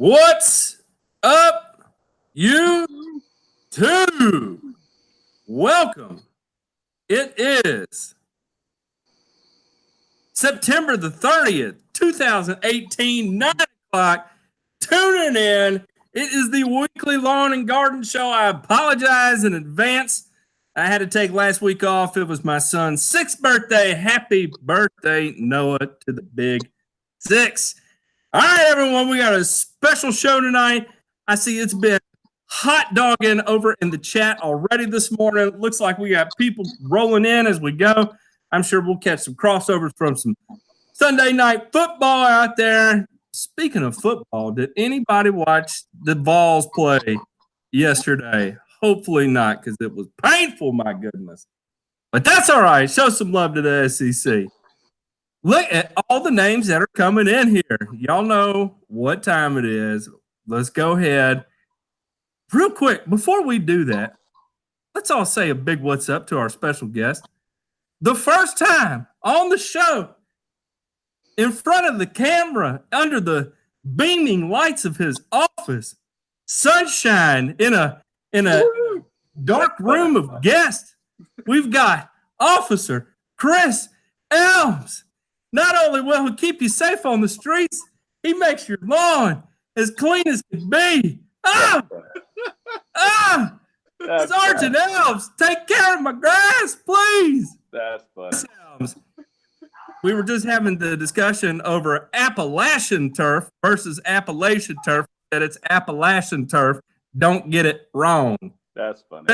What's up, you two? Welcome. It is September the 30th, 2018, 9 o'clock. Tuning in. It is the weekly lawn and garden show. I apologize in advance. I had to take last week off. It was my son's 6th birthday. Happy birthday, Noah, to the big 6. All right, everyone, we got a special show tonight. I see it's been hot dogging over in the chat already this morning. It looks like we got people rolling in as we go. I'm sure we'll catch some crossovers from some Sunday night football out there. Speaking of football, did anybody watch the Vols play yesterday? Hopefully not, because it was painful, my goodness. But that's all right. Show some love to the SEC. Look at all the names that are coming in here. Y'all know what time it is. Let's go ahead. Real quick, before we do that, let's all say a big what's up to our special guest. The first time on the show, in front of the camera, under the beaming lights of his office, sunshine in a dark room of guests, we've got Officer Chris Elms. Not only will he keep you safe on the streets, he makes your lawn as clean as can be. Ah! Ah! Sergeant Elms, take care of my grass, please. That's funny. We were just having the discussion over Appalachian turf versus Appalachian turf, that it's Appalachian turf. Don't get it wrong. That's funny.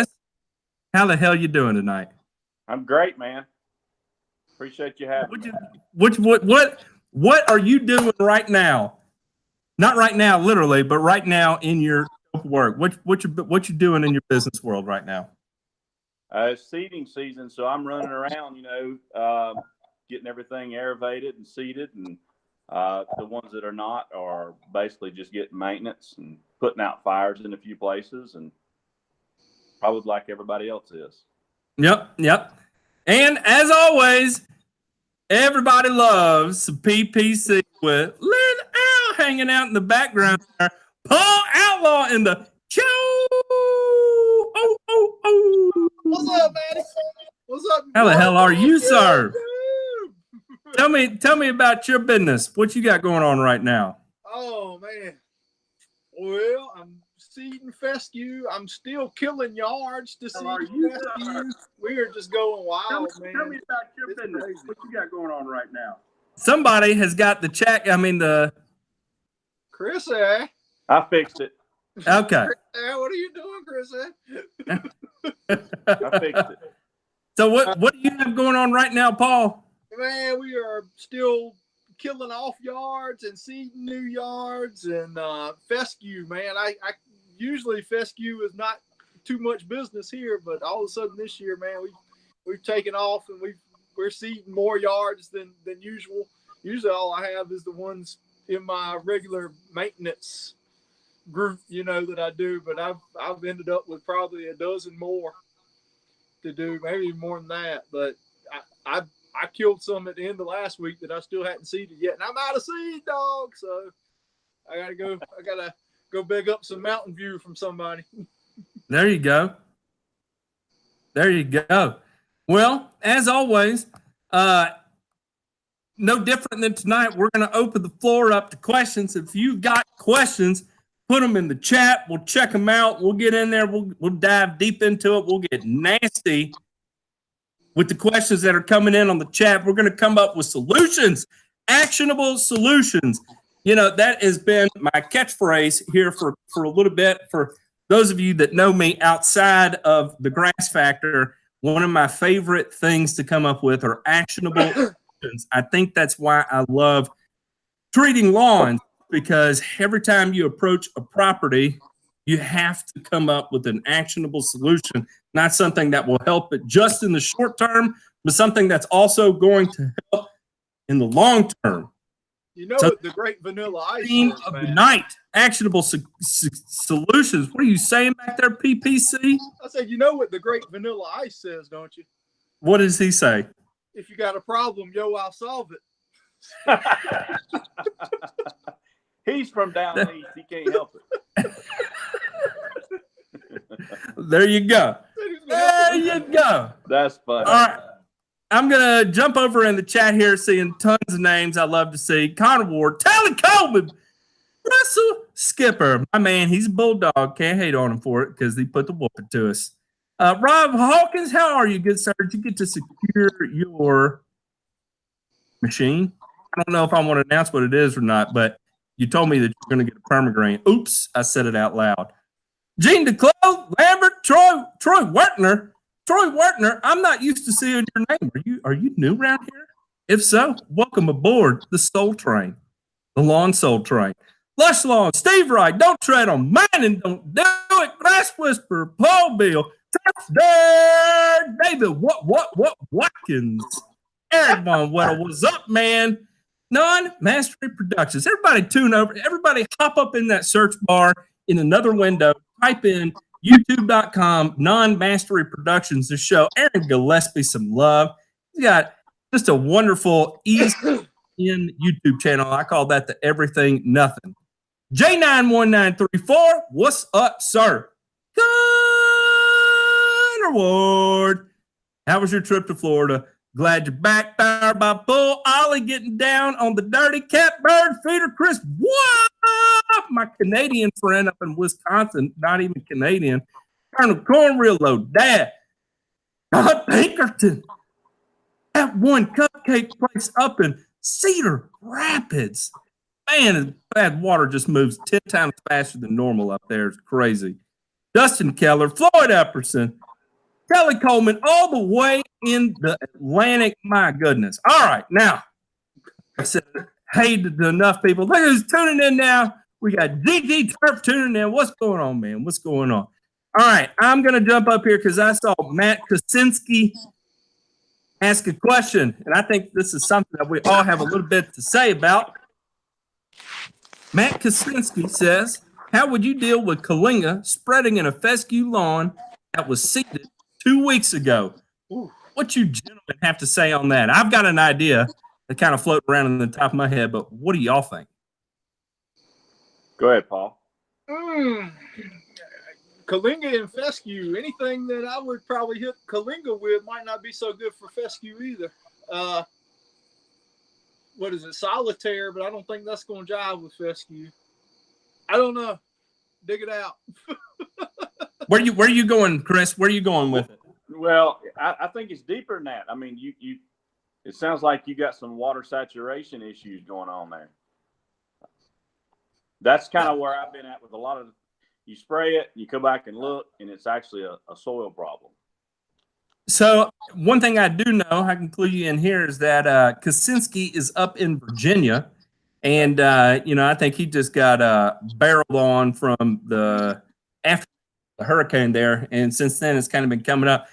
How the hell you doing tonight? I'm great, man. Appreciate you having me. What are you doing right now? Not right now, literally, but right now in your work. What you doing in your business world right now? It's seeding season, so I'm running around, getting everything aerated and seeded, and the ones that are not are basically just getting maintenance and putting out fires in a few places, and probably like everybody else is. Yep. And as always, everybody loves some PPC with Lynn Al hanging out in the background there. Paul Outlaw in the show. Oh. What's up, man? What's up? How the hell are you, sir? Tell me about your business. What you got going on right now? Oh, man. Well, I'm seeding fescue. I'm still killing yards to seed fescue. We are just going wild, man. Tell me about your business. Crazy. What you got going on right now? Somebody has got the check. Chris, eh? I fixed it. Okay. What are you doing, Chris? Eh? I fixed it. So what do you have going on right now, Paul? Man, we are still killing off yards and seeding new yards and fescue, man. I usually fescue is not too much business here, but all of a sudden this year, man, we've taken off and we're seeding more yards than usual. Usually all I have is the ones in my regular maintenance group, that I do, but I've ended up with probably a dozen more to do, maybe more than that. But I killed some at the end of last week that I still hadn't seeded yet, and I'm out of seed, dog. So I gotta go big up some Mountain View from somebody. There you go. Well, as always, no different than tonight, we're gonna open the floor up to questions. If you've got questions, put them in the chat. We'll check them out. We'll get in there. We'll dive deep into it. We'll get nasty with the questions that are coming in on the chat. We're going to come up with solutions, actionable solutions. That has been my catchphrase here for a little bit. For those of you that know me outside of the grass factor, one of my favorite things to come up with are actionable solutions. I think that's why I love treating lawns, because every time you approach a property, you have to come up with an actionable solution, not something that will help it just in the short term, but something that's also going to help in the long term. The great vanilla ice theme of the night, actionable solutions. What are you saying back there, PPC? I said, you know what the great vanilla ice says, don't you? What does he say? If you got a problem, I'll solve it. He's from down east. He can't help it. There you go. There you go. That's funny. All right. I'm going to jump over in the chat here, seeing tons of names I love to see. Connor Ward, Tyler Coleman, Russell Skipper. My man, he's a bulldog. Can't hate on him for it because he put the whooping to us. Rob Hawkins, how are you, good sir? Did you get to secure your machine? I don't know if I want to announce what it is or not, but you told me that you're going to get a Permagrain. Oops, I said it out loud. Gene DeCloth, Lambert, Troy Wettner. Troy Wettner, I'm not used to seeing your name. Are you new around here? If so, welcome aboard the Soul Train, the Lawn Soul Train. Lush Lawn, Steve Wright, Don't Tread on Mine and Don't Do It, Grass Whisperer, Paul Bill, Trapster, David, what, Watkins, Eric Von Weddle, what's up, man? Non Mastery Productions. Everybody tune over. Everybody hop up in that search bar in another window, type in YouTube.com, Non Mastery Productions, the show. Aaron Gillespie, some love. He's got just a wonderful, easy in YouTube channel. I call that the Everything Nothing. J91934, what's up, sir? Connor Ward, how was your trip to Florida? Glad you're back. Powered by Bull Ollie, getting down on the dirty catbird feeder. Chris, what? My Canadian friend up in Wisconsin, not even Canadian. Colonel Cornreel, low dad. Todd Pinkerton. That one cupcake place up in Cedar Rapids. Man, bad water just moves 10 times faster than normal up there. It's crazy. Dustin Keller, Floyd Epperson, Kelly Coleman, all the way in the Atlantic. My goodness. All right, now, I said hey to enough people. Look who's tuning in now. We got GG Turf tuning in. What's going on, man? What's going on? All right, I'm going to jump up here because I saw Matt Kaczynski ask a question, and I think this is something that we all have a little bit to say about. Matt Kaczynski says, how would you deal with Kalinga spreading in a fescue lawn that was seeded 2 weeks ago? What you gentlemen have to say on that? I've got an idea that kind of floated around in the top of my head, but what do y'all think? Go ahead, Paul. Kalinga and fescue. Anything that I would probably hit Kalinga with might not be so good for fescue either. What is it? Solitaire, but I don't think that's going to jive with fescue. I don't know. Dig it out. Where are you going, Chris? Where are you going with it? Well, I think it's deeper than that. I mean, you it sounds like you got some water saturation issues going on there. That's kind of where I've been at with a lot of, you spray it, you come back and look, and it's actually a soil problem. So one thing I do know, I can clue you in here, is that Kaczynski is up in Virginia, and, you know, I think he just got barreled on from the after the hurricane there, and since then it's kind of been coming up.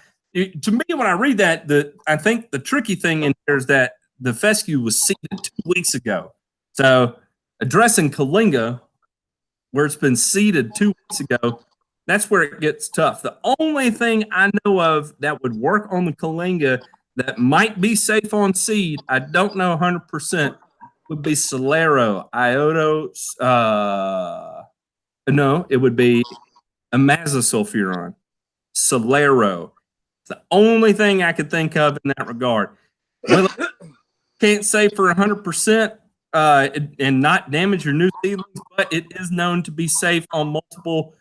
To me, when I read that, I think the tricky thing in there is that the fescue was seeded 2 weeks ago. So addressing Kalinga, where it's been seeded 2 weeks ago, that's where it gets tough. The only thing I know of that would work on the Kalinga that might be safe on seed, I don't know 100%, would be Solero, Iodo. No, it would be amazosulfuron, Solero. It's the only thing I could think of in that regard. Well, can't say for 100%. And not damage your new seedlings, but it is known to be safe on multiple,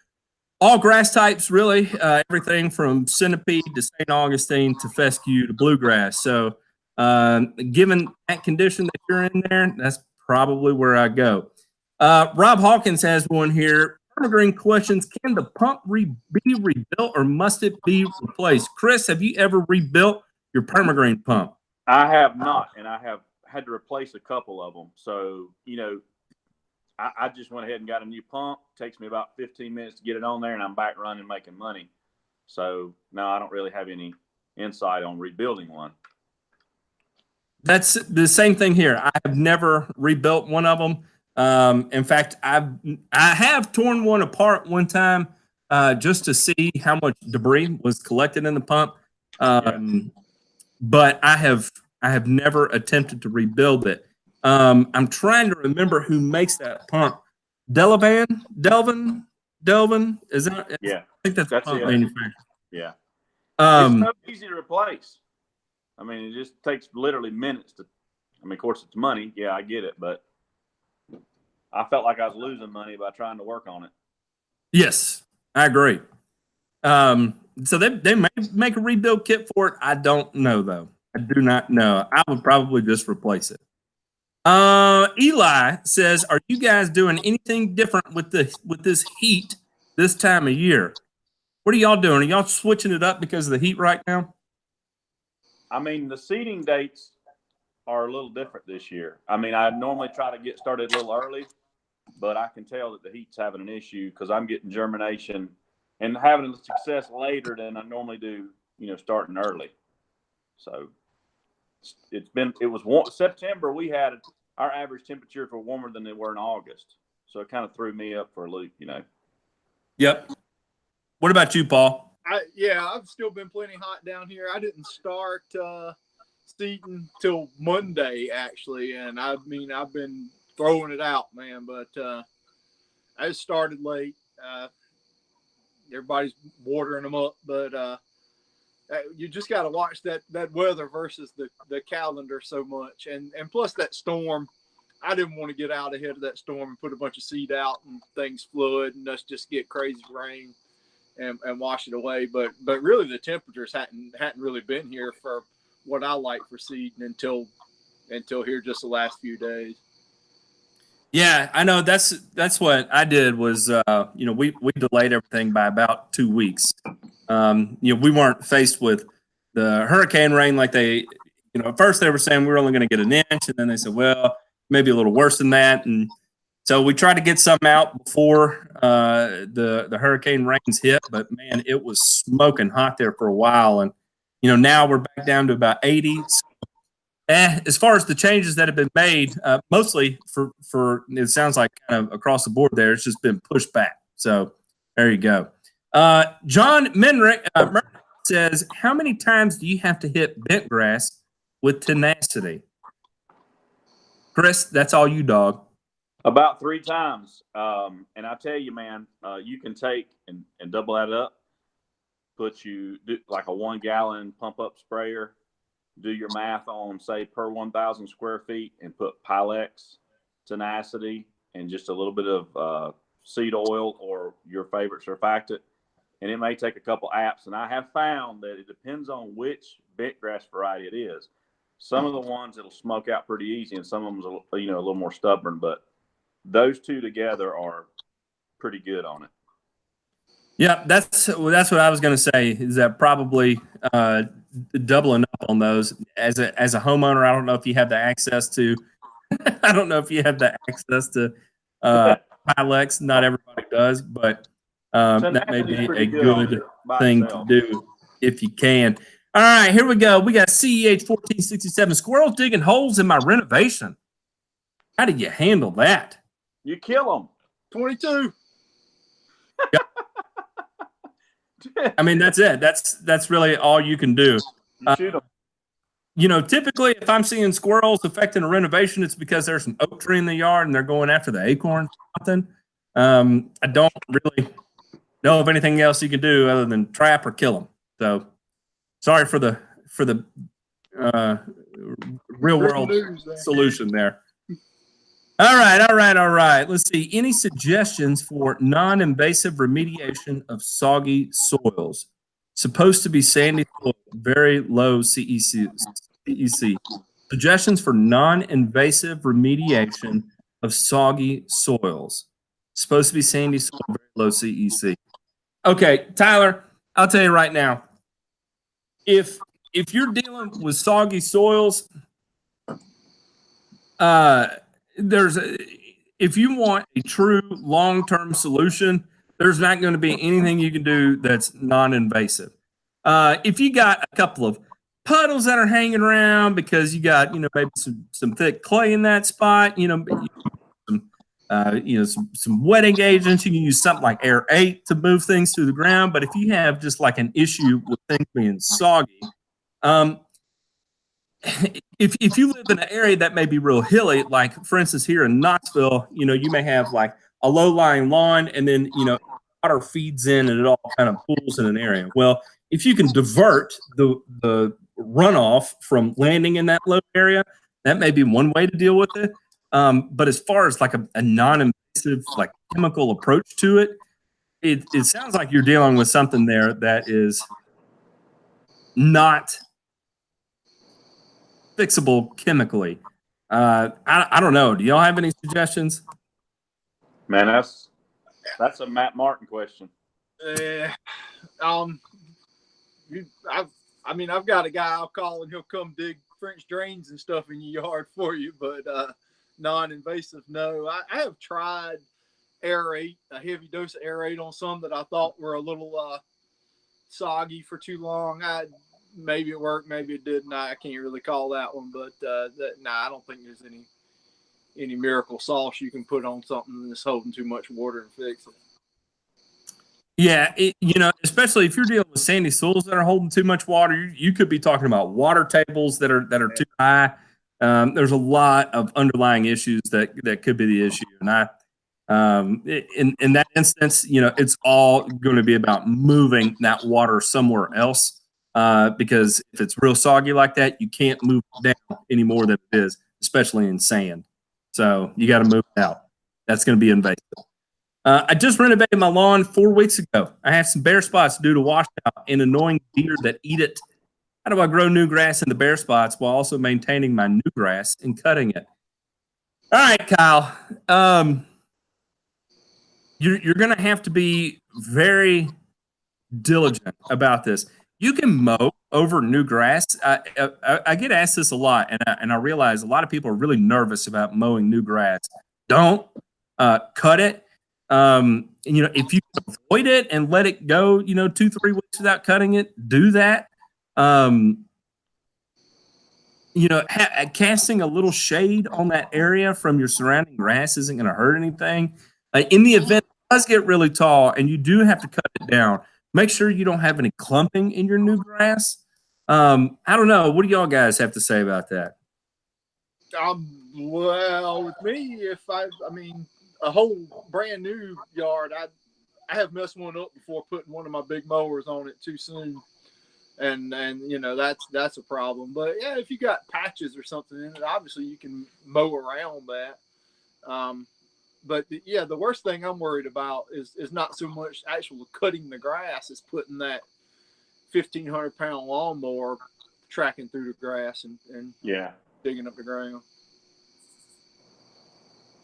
all grass types, really, everything from centipede to St. Augustine to fescue to bluegrass. So given that condition that you're in there, that's probably where I go. Rob Hawkins has one here. Permagreen questions, can the pump be rebuilt or must it be replaced? Chris, have you ever rebuilt your Permagreen pump? I have not, and I have had to replace a couple of them. So, you know, I just went ahead and got a new pump. It takes me about 15 minutes to get it on there, and I'm back running, making money. So, no, I don't really have any insight on rebuilding one. That's the same thing here. I have never rebuilt one of them. In fact, I have torn one apart one time just to see how much debris was collected in the pump. But I have never attempted to rebuild it. I'm trying to remember who makes that pump. Delvin. Is that? Yeah. I think that's the manufacturer. Yeah. It's so easy to replace. I mean, it just takes literally minutes to. I mean, of course, it's money. Yeah, I get it, but I felt like I was losing money by trying to work on it. Yes, I agree. So they may make a rebuild kit for it. I don't know, though. I do not know. I would probably just replace it. Eli says, are you guys doing anything different with this heat this time of year? What are y'all doing? Are y'all switching it up because of the heat right now? I mean, the seeding dates are a little different this year. I mean, I normally try to get started a little early, but I can tell that the heat's having an issue because I'm getting germination and having success later than I normally do, you know, starting early. So it was September. We had our average temperatures were warmer than they were in August. So it kind of threw me up for a loop, you know? Yep. What about you, Paul? I've still been plenty hot down here. I didn't start seeding till Monday actually. And I mean, I've been throwing it out, man, but I started late. Everybody's watering them up, but you just got to watch that weather versus the calendar so much. And plus that storm, I didn't want to get out ahead of that storm and put a bunch of seed out and things flood and us just get crazy rain and wash it away. But really the temperatures hadn't really been here for what I like for seeding until here just the last few days. Yeah, I know that's what I did was, you know, we delayed everything by about 2 weeks. You know, we weren't faced with the hurricane rain like they, you know, at first they were saying we were only going to get an inch. And then they said, well, maybe a little worse than that. And so we tried to get some out before the hurricane rains hit. But, man, it was smoking hot there for a while. And, you know, now we're back down to about 80. So as far as the changes that have been made, mostly for it sounds like kind of across the board there, it's just been pushed back. So there you go. John Menrick says, how many times do you have to hit bent grass with tenacity? Chris, that's all you, dog. About 3 times. And I tell you, man, you can take and double that up, do like a 1 gallon pump up sprayer. Do your math on, say, per 1,000 square feet and put Pylex, tenacity, and just a little bit of seed oil or your favorite surfactant. And it may take a couple apps. And I have found that it depends on which bent grass variety it is. Some of the ones it'll smoke out pretty easy, and some of them are, you know, a little more stubborn. But those two together are pretty good on it. Yeah, that's what I was going to say, is that probably doubling up on those. As a homeowner, I don't know if you have the access to Pylex. Not everybody does, but that may be a good thing to do if you can. All right, here we go. We got CEH 1467. Squirrels digging holes in my renovation. How do you handle that? You kill them. 22. Yep. I mean, that's it. That's really all you can do. Shoot 'em. You know, typically if I'm seeing squirrels affecting a renovation, it's because there's an oak tree in the yard and they're going after the acorn or something. I don't really know of anything else you can do other than trap or kill them. So sorry for the real world solution there. All right. Let's see. Any suggestions for non-invasive remediation of soggy soils? Supposed to be sandy soil, very low CEC. Suggestions for non-invasive remediation of soggy soils. Supposed to be sandy soil, very low CEC. Okay, Tyler, I'll tell you right now. If you're dealing with soggy soils, if you want a true long-term solution, there's not going to be anything you can do that's non-invasive. If you got a couple of puddles that are hanging around because you got, you know, maybe some thick clay in that spot, you know, some wetting agents, you can use something like Air 8 to move things through the ground. But if you have just like an issue with things being soggy, if you live in an area that may be real hilly, like, for instance, here in Knoxville, you know, you may have like a low-lying lawn, and then, you know, water feeds in and it all kind of pools in an area. Well, if you can divert the runoff from landing in that low area, that may be one way to deal with it. But as far as like a non-invasive, like chemical approach to it, it sounds like you're dealing with something there that is not fixable chemically. I don't know. Do y'all have any suggestions? Man, that's a Matt Martin question. I've got a guy I'll call and he'll come dig French drains and stuff in your yard for you, but non-invasive, no. I have tried aerate, a heavy dose of aerate on some that I thought were a little soggy for too long. Maybe it worked, maybe it didn't. I can't really call that one, but I don't think there's any miracle sauce you can put on something that's holding too much water and fix it. Yeah, you know, especially if you're dealing with sandy soils that are holding too much water, you could be talking about water tables that are too high. There's a lot of underlying issues that could be the issue, and in that instance, you know, it's all going to be about moving that water somewhere else. Because if it's real soggy like that, you can't move down any more than it is, especially in sand. So you got to move it out. That's going to be invasive. I just renovated my lawn 4 weeks ago. I have some bare spots due to washout and annoying deer that eat it. How do I grow new grass in the bare spots while also maintaining my new grass and cutting it? All right, Kyle. You're going to have to be very diligent about this. You can mow over new grass. I get asked this a lot, and I realize a lot of people are really nervous about mowing new grass. Don't cut it. You know, if you avoid it and let it go, you know, 2-3 weeks without cutting it, do that. You know, casting a little shade on that area from your surrounding grass isn't going to hurt anything. In the event it does get really tall and you do have to cut it down, make sure you don't have any clumping in your new grass. I don't know. What do y'all guys have to say about that? Well, with me, I mean, a whole brand new yard, I have messed one up before putting one of my big mowers on it too soon. And you know, that's a problem. But, yeah, if you got patches or something in it, obviously you can mow around that. But the worst thing I'm worried about is not so much actual cutting the grass as putting that 1,500-pound lawnmower tracking through the grass and digging up the ground.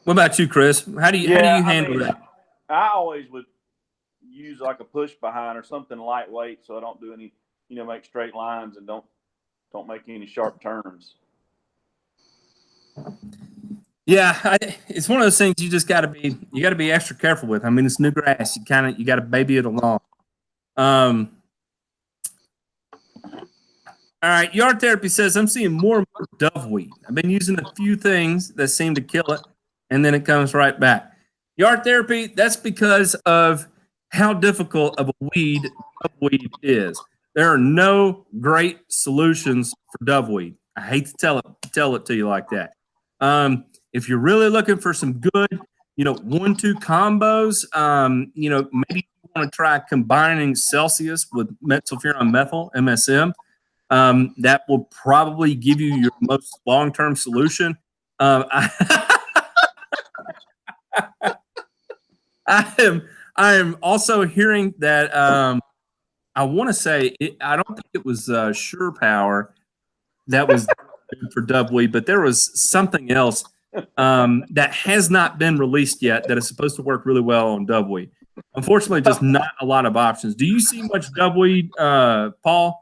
What about you, Chris? How do you handle that? I always would use like a push behind or something lightweight, so I don't do any, you know, make straight lines and don't make any sharp turns. Yeah, it's one of those things you just got to be extra careful with. I mean, it's new grass. You got to baby it along. All right, Yard Therapy says I'm seeing more and more dubweed. I've been using a few things that seem to kill it, and then it comes right back. Yard Therapy, that's because of how difficult of a weed dubweed is. There are no great solutions for dubweed. I hate to tell it to you like that. If you're really looking for some good, you know, 1-2 combos, you know, maybe you want to try combining Celsius with sulfuron methyl, MSM. That will probably give you your most long-term solution. I am also hearing that I want to say I don't think it was SurePower that was for dubweed, but there was something else that has not been released yet that is supposed to work really well on dubweed. Unfortunately, just not a lot of options. Do you see much dubweed, Paul?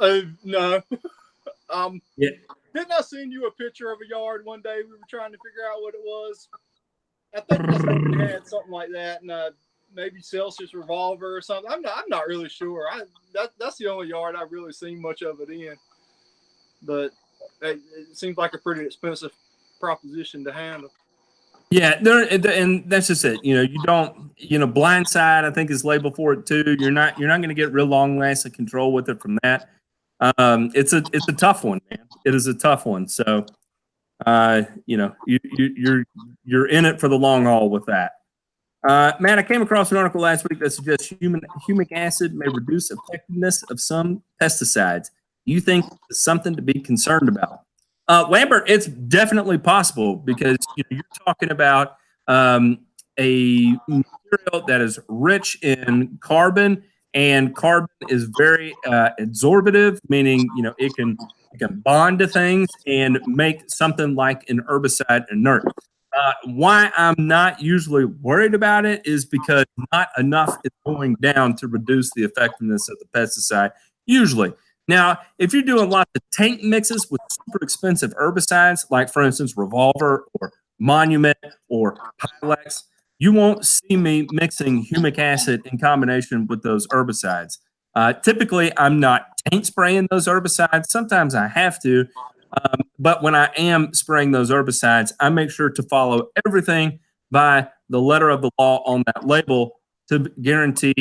No. Yeah. Didn't I send you a picture of a yard one day? We were trying to figure out what it was. I think I had something like that, and maybe Celsius Revolver or something. I'm not really sure. That's the only yard I've really seen much of it in. But it seems like a pretty expensive proposition to handle. Yeah, and that's just it. You know, you don't. You know, Blindside, I think, is labeled for it too. You're not going to get real long-lasting control with it from that. It's a tough one, man. It is a tough one. So, you know, you're in it for the long haul with that. Matt, I came across an article last week that suggests humic acid may reduce effectiveness of some pesticides. Do you think it's something to be concerned about? Lambert, it's definitely possible because you're talking about a material that is rich in carbon, and carbon is very adsorptive, meaning it can bond to things and make something like an herbicide inert. Why I'm not usually worried about it is because not enough is going down to reduce the effectiveness of the pesticide usually. Now, if you're doing lots of tank mixes with super expensive herbicides, like for instance Revolver or Monument or Pilex, you won't see me mixing humic acid in combination with those herbicides. Typically, I'm not tank spraying those herbicides. Sometimes I have to. But when I am spraying those herbicides, I make sure to follow everything by the letter of the law on that label to guarantee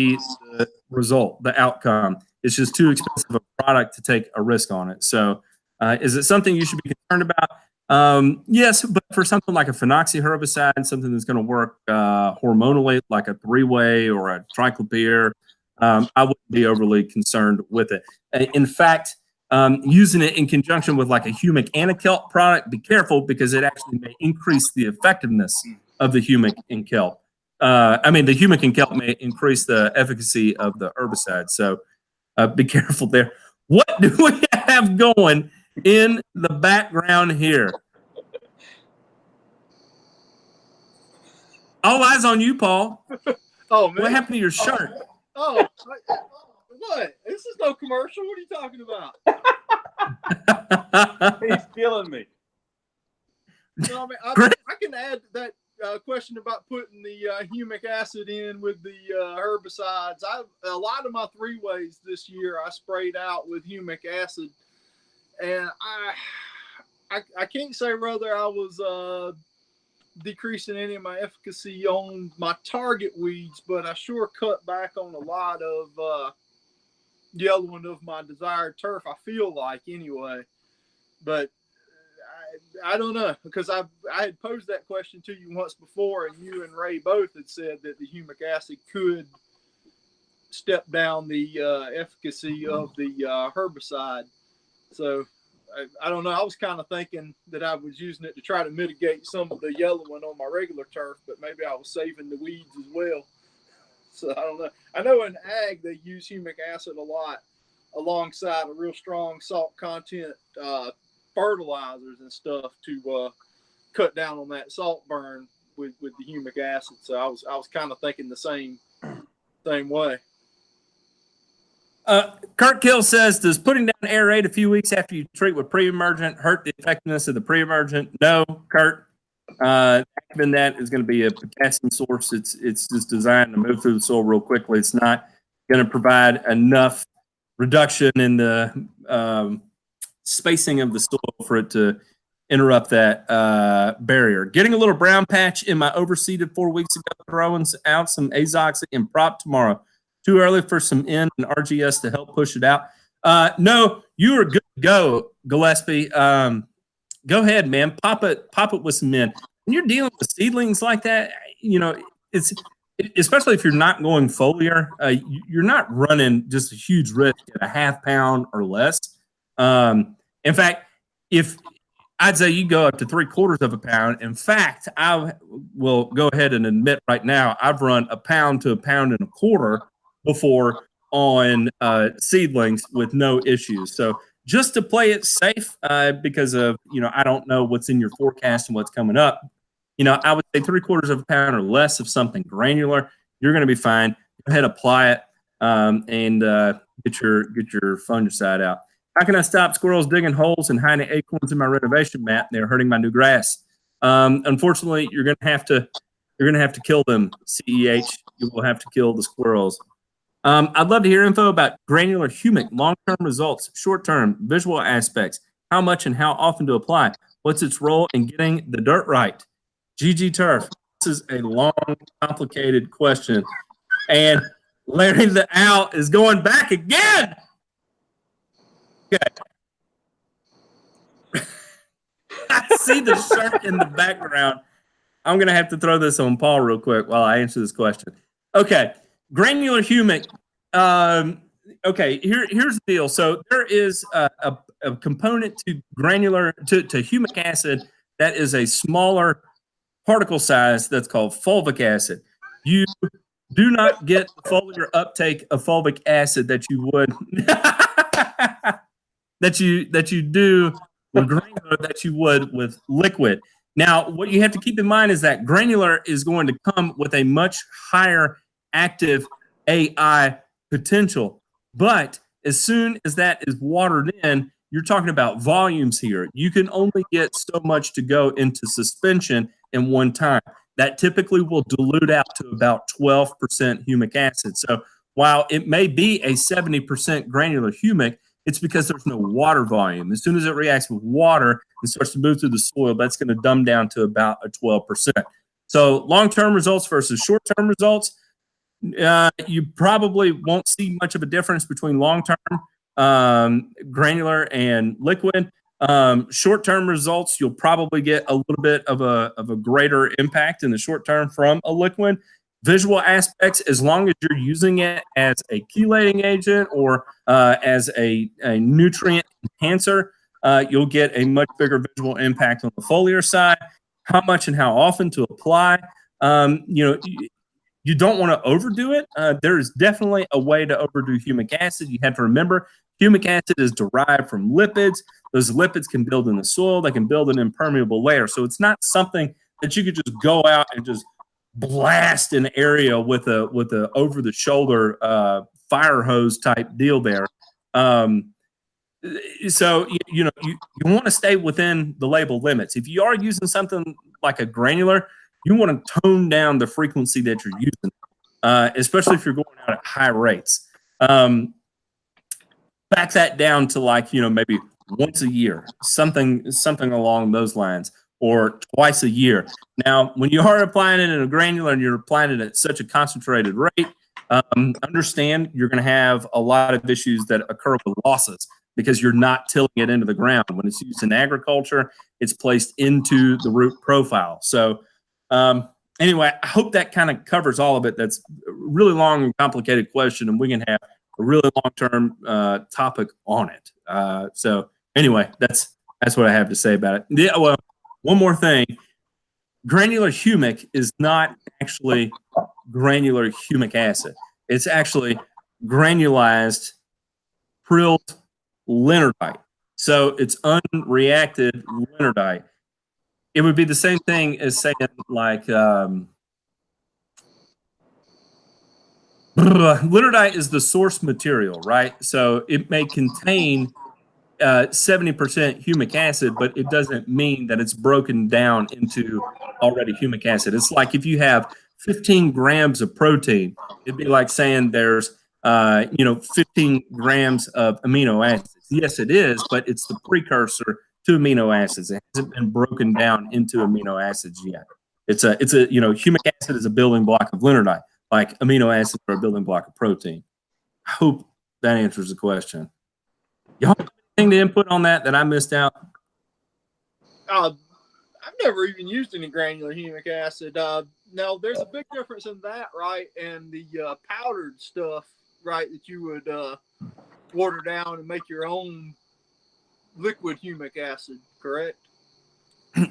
the result, the outcome. It's just too expensive a product to take a risk on it. So is it something you should be concerned about? Yes, but for something like a phenoxy herbicide, something that's going to work hormonally, like a three-way or a triclopyr, I wouldn't be overly concerned with it. In fact, using it in conjunction with like a humic and kelp product, be careful because it actually may increase the effectiveness of the humic and kelp. The humic and kelp may increase the efficacy of the herbicide. So be careful there. What do we have going in the background here? All eyes on you, Paul. Oh, man. What happened to your shirt? Oh, what? This is no commercial. What are you talking about? He's killing me. No, I can add that question about putting the humic acid in with the herbicides. A lot of my three ways this year I sprayed out with humic acid, and I can't say whether I was decreasing any of my efficacy on my target weeds, but I sure cut back on a lot of yellowing of my desired turf, I feel like, anyway. But I don't know, because I had posed that question to you once before, and you and Ray both had said that the humic acid could step down the efficacy of the herbicide. So I don't know. I was kind of thinking that I was using it to try to mitigate some of the yellowing on my regular turf, but maybe I was saving the weeds as well. So I don't know. I know in ag they use humic acid a lot alongside a real strong salt content fertilizers and stuff to cut down on that salt burn with the humic acid. So I was kind of thinking the same way. Kurt Kill says, does putting down aerate a few weeks after you treat with pre-emergent hurt the effectiveness of the pre-emergent? No, Kurt. Even that is going to be a potassium source. It's just designed to move through the soil real quickly. It's not going to provide enough reduction in the spacing of the soil for it to interrupt that barrier. Getting a little brown patch in my overseeded 4 weeks ago, throwing out some Azoxy and Prop tomorrow. Too early for some N and RGS to help push it out. No, you are good to go, Gillespie. Go ahead, man. Pop it with some N. When you're dealing with seedlings like that, it's especially if you're not going foliar, you're not running just a huge risk at a half pound or less. In fact, if I'd say you go up to 3/4 of a pound. In fact, I will go ahead and admit right now I've run 1 pound to 1.25 pounds before on seedlings with no issues. So just to play it safe, because of I don't know what's in your forecast and what's coming up. I would say 3/4 of a pound or less of something granular. You're going to be fine. Go ahead, apply it, and get your fungicide out. How can I stop squirrels digging holes and hiding acorns in my renovation mat? They're hurting my new grass. Unfortunately, you're going to have to kill them. CEH, you will have to kill the squirrels. I'd love to hear info about granular humic, long-term results, short-term, visual aspects, how much and how often to apply, what's its role in getting the dirt right. GG Turf, this is a long, complicated question. And Larry the Owl is going back again. Okay. I see the shirt in the background. I'm going to have to throw this on Paul real quick while I answer this question. Okay, granular humic. Okay, here's the deal. So there is a component to granular to humic acid that is a smaller particle size that's called fulvic acid. You do not get the foliar uptake of fulvic acid that you would that you do with granular that you would with liquid. Now, what you have to keep in mind is that granular is going to come with a much higher active AI potential. But as soon as that is watered in, you're talking about volumes here. You can only get so much to go into suspension in one time. That typically will dilute out to about 12% humic acid. So while it may be a 70% granular humic, it's because there's no water volume. As soon as it reacts with water and starts to move through the soil, that's going to dumb down to about a 12%. So long-term results versus short-term results, you probably won't see much of a difference between long-term granular and liquid. Short-term results, you'll probably get a little bit of a greater impact in the short term from a liquid. Visual aspects, as long as you're using it as a chelating agent or as a nutrient enhancer, you'll get a much bigger visual impact on the foliar side. How much and how often to apply. You don't want to overdo it. There is definitely a way to overdo humic acid. You have to remember humic acid is derived from lipids. Those lipids can build in the soil. They can build an impermeable layer. So it's not something that you could just go out and just blast an area with a over the shoulder fire hose type deal there. So you want to stay within the label limits. If you are using something like a granular, you want to tone down the frequency that you're using, especially if you're going out at high rates. Back that down to like maybe once a year, something along those lines. Or twice a year. Now, when you are applying it in a granular and you're applying it at such a concentrated rate, understand you're going to have a lot of issues that occur with losses because you're not tilling it into the ground. When it's used in agriculture, it's placed into the root profile. So anyway, I hope that kind of covers all of it. That's a really long and complicated question, and we can have a really long-term topic on it. So anyway, that's what I have to say about it. Yeah, well, one more thing, granular humic is not actually granular humic acid. It's actually granulized prilled leonardite. So it's unreacted leonardite. It would be the same thing as saying like, leonardite is the source material, right? So it may contain 70% humic acid, but it doesn't mean that it's broken down into already humic acid. It's like if you have 15 grams of protein, it'd be like saying there's 15 grams of amino acids. Yes, it is, but it's the precursor to amino acids. It hasn't been broken down into amino acids yet. It's a humic acid is a building block of leonardite, like amino acids are a building block of protein. I hope that answers the question. Y'all to input on that I missed out? I've never even used any granular humic acid. Now, there's a big difference in that, right, and the powdered stuff, right, that you would water down and make your own liquid humic acid, correct?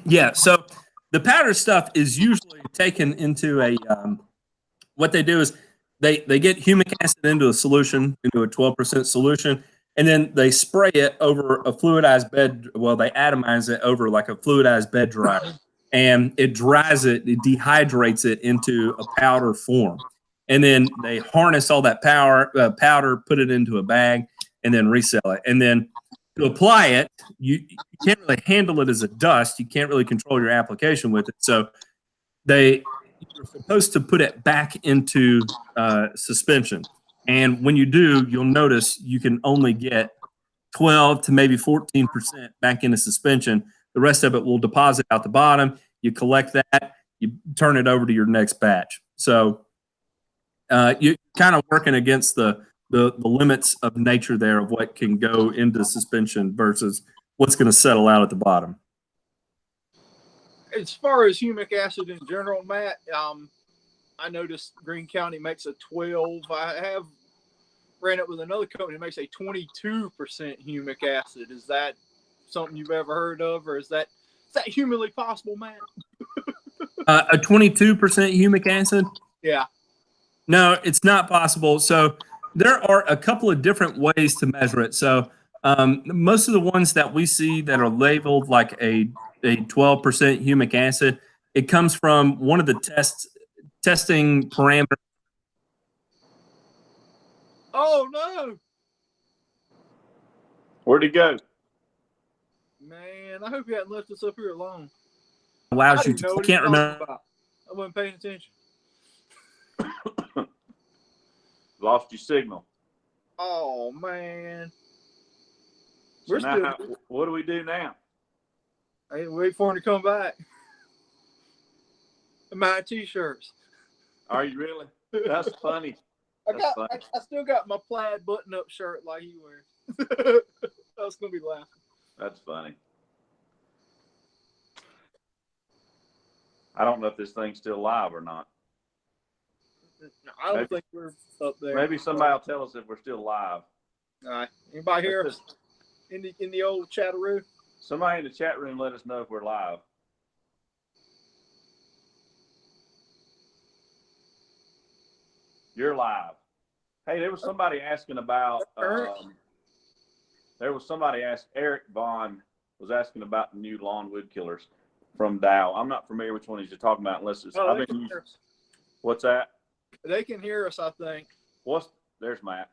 Yeah, so the powdered stuff is usually taken into a what they do is they get humic acid into a solution, into a 12% solution, and then they spray it over a fluidized bed. Well, they atomize it over like a fluidized bed dryer, and it dries it. It dehydrates it into a powder form, and then they harness all that powder, put it into a bag, and then resell it. And then to apply it, you can't really handle it as a dust. You can't really control your application with it. So you're supposed to put it back into suspension. And when you do, you'll notice you can only get 12 to maybe 14% back into suspension. The rest of it will deposit out the bottom. You collect that. You turn it over to your next batch. So you're kind of working against the limits of nature there of what can go into suspension versus what's going to settle out at the bottom. As far as humic acid in general, Matt, I noticed Greene County makes a 12. I have ran it with another company that makes a 22% humic acid. Is that something you've ever heard of, or is that humanly possible, Matt? A 22% humic acid? Yeah. No, it's not possible. So there are a couple of different ways to measure it. So most of the ones that we see that are labeled like a 12% humic acid, it comes from one of the testing parameters. Oh, no. Where'd he go? Man, I hope you hadn't left us up here alone. Allows you to, I can't remember. I wasn't paying attention. Lost your signal. Oh, man. So now, what do we do now? I didn't wait for him to come back. My t-shirts. Are you really? That's funny. I still got my plaid button-up shirt like he wears. I was going to be laughing. That's funny. I don't know if this thing's still live or not. No, I don't think we're up there. Maybe somebody will tell us if we're still live. All right. Anybody here in the old chatteroo? Somebody in the chat room let us know if we're live. You're live. Hey, there was somebody asking about Eric Vaughn was asking about the new lawn wood killers from Dow. I'm not familiar which one he's talking about unless it's what's that? They can hear us, I think. There's Matt.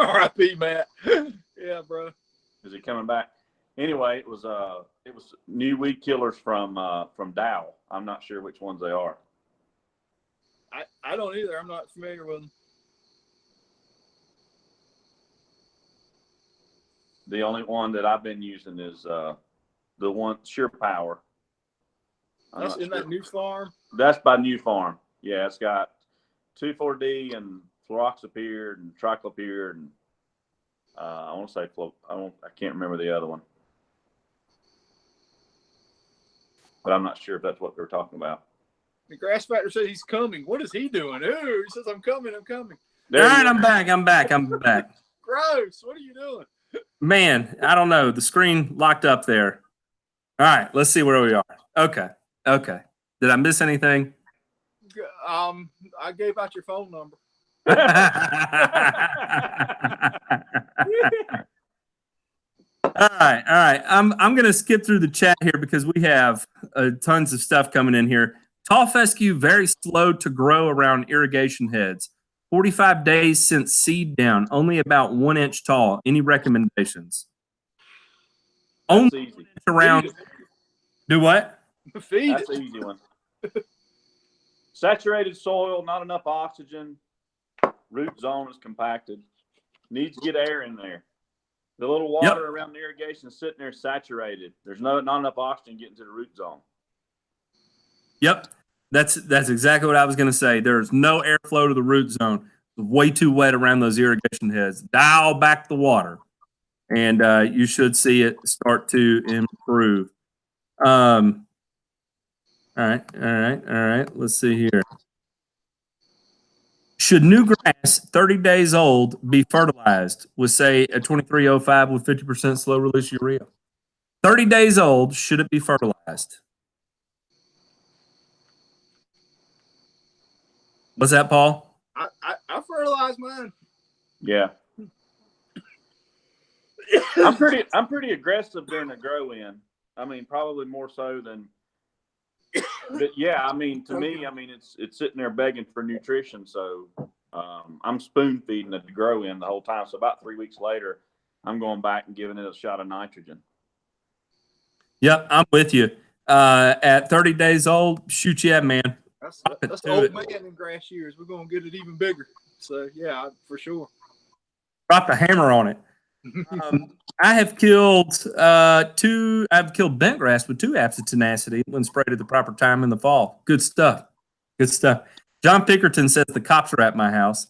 R.I.P. Matt. Yeah, bro. Is he coming back? Anyway, it was new weed killers from Dow. I'm not sure which ones they are. I don't either. I'm not familiar with them. The only one that I've been using is the one SurePower. That's in that New Farm. That's by New Farm. Yeah, it's got 2,4-D and fluroxypyr and triclopyr and I want to say I can't remember the other one, but I'm not sure if that's what they were talking about. The grass factor says he's coming. What is he doing? Ooh, he says I'm coming. All right, I'm back. Gross. What are you doing? Man, I don't know. The screen locked up there. All right, let's see where we are. Okay. Did I miss anything? I gave out your phone number. All right. I'm gonna skip through the chat here because we have tons of stuff coming in here. Tall fescue very slow to grow around irrigation heads. 45 days since seed down, only about 1 inch tall. Any recommendations? That's only easy. Around. Do what? Feed. That's an easy one. Saturated soil, not enough oxygen. Root zone is compacted. Needs to get air in there. The little water around the irrigation is sitting there saturated. There's not enough oxygen getting to the root zone. Yep. That's exactly what I was going to say. There's no airflow to the root zone. It's way too wet around those irrigation heads. Dial back the water, and you should see it start to improve. All right. Let's see here. Should new grass 30 days old be fertilized with, say, a 2305 with 50% slow-release urea? 30 days old, should it be fertilized? What's that, Paul? I fertilize mine. Yeah. I'm pretty aggressive during the grow in. I mean, probably more so than. But yeah, I mean, to me, I mean, it's sitting there begging for nutrition. So I'm spoon feeding it to grow in the whole time. So about 3 weeks later, I'm going back and giving it a shot of nitrogen. Yep, I'm with you. At 30 days old, shoot, yeah, man. That's the old man in grass years. We're going to get it even bigger. So, yeah, for sure. Drop the hammer on it. I have killed I've killed bent grass with 2 apps of tenacity when sprayed at the proper time in the fall. Good stuff. John Pinkerton says the cops are at my house.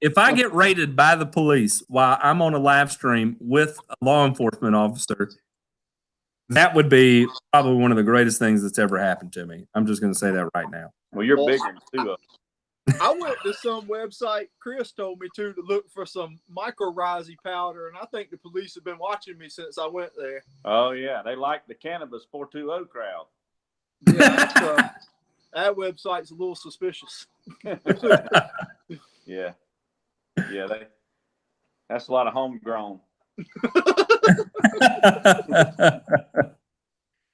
If I get raided by the police while I'm on a live stream with a law enforcement officer, that would be probably one of the greatest things that's ever happened to me. I'm just going to say that right now. Well, you're bigger than 2 of them. I went to some website. Chris told me to look for some mycorrhizae powder, and I think the police have been watching me since I went there. Oh, yeah. They like the Cannabis 420 crowd. Yeah, that's, that website's a little suspicious. Yeah. Yeah, that's a lot of homegrown.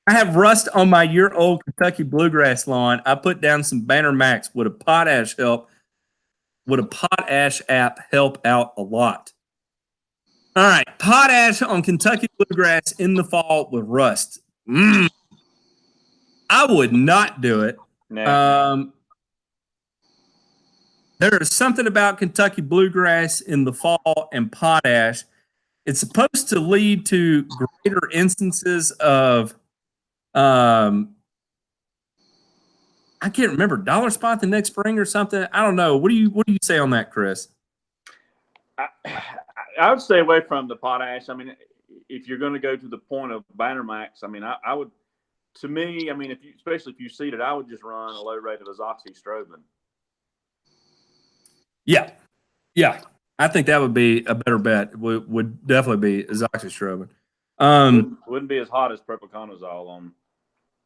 I have rust on my year-old Kentucky bluegrass lawn. I put down some Banner Max. Would a potash app help out a lot? All right, potash on Kentucky bluegrass in the fall with rust. I would not do it. No. There is something about Kentucky bluegrass in the fall and potash. It's supposed to lead to greater instances of, I can't remember, dollar spot the next spring or something. I don't know. What do you say on that, Chris? I would stay away from the potash. I mean, if you're going to go to the point of Banner Max, I mean, I would. To me, I mean, especially if you seed it, I would just run a low rate of Azoxystrobin. Yeah, yeah. I think that would be a better bet. Would definitely be Azoxystrobin. Wouldn't be as hot as Propiconazole on,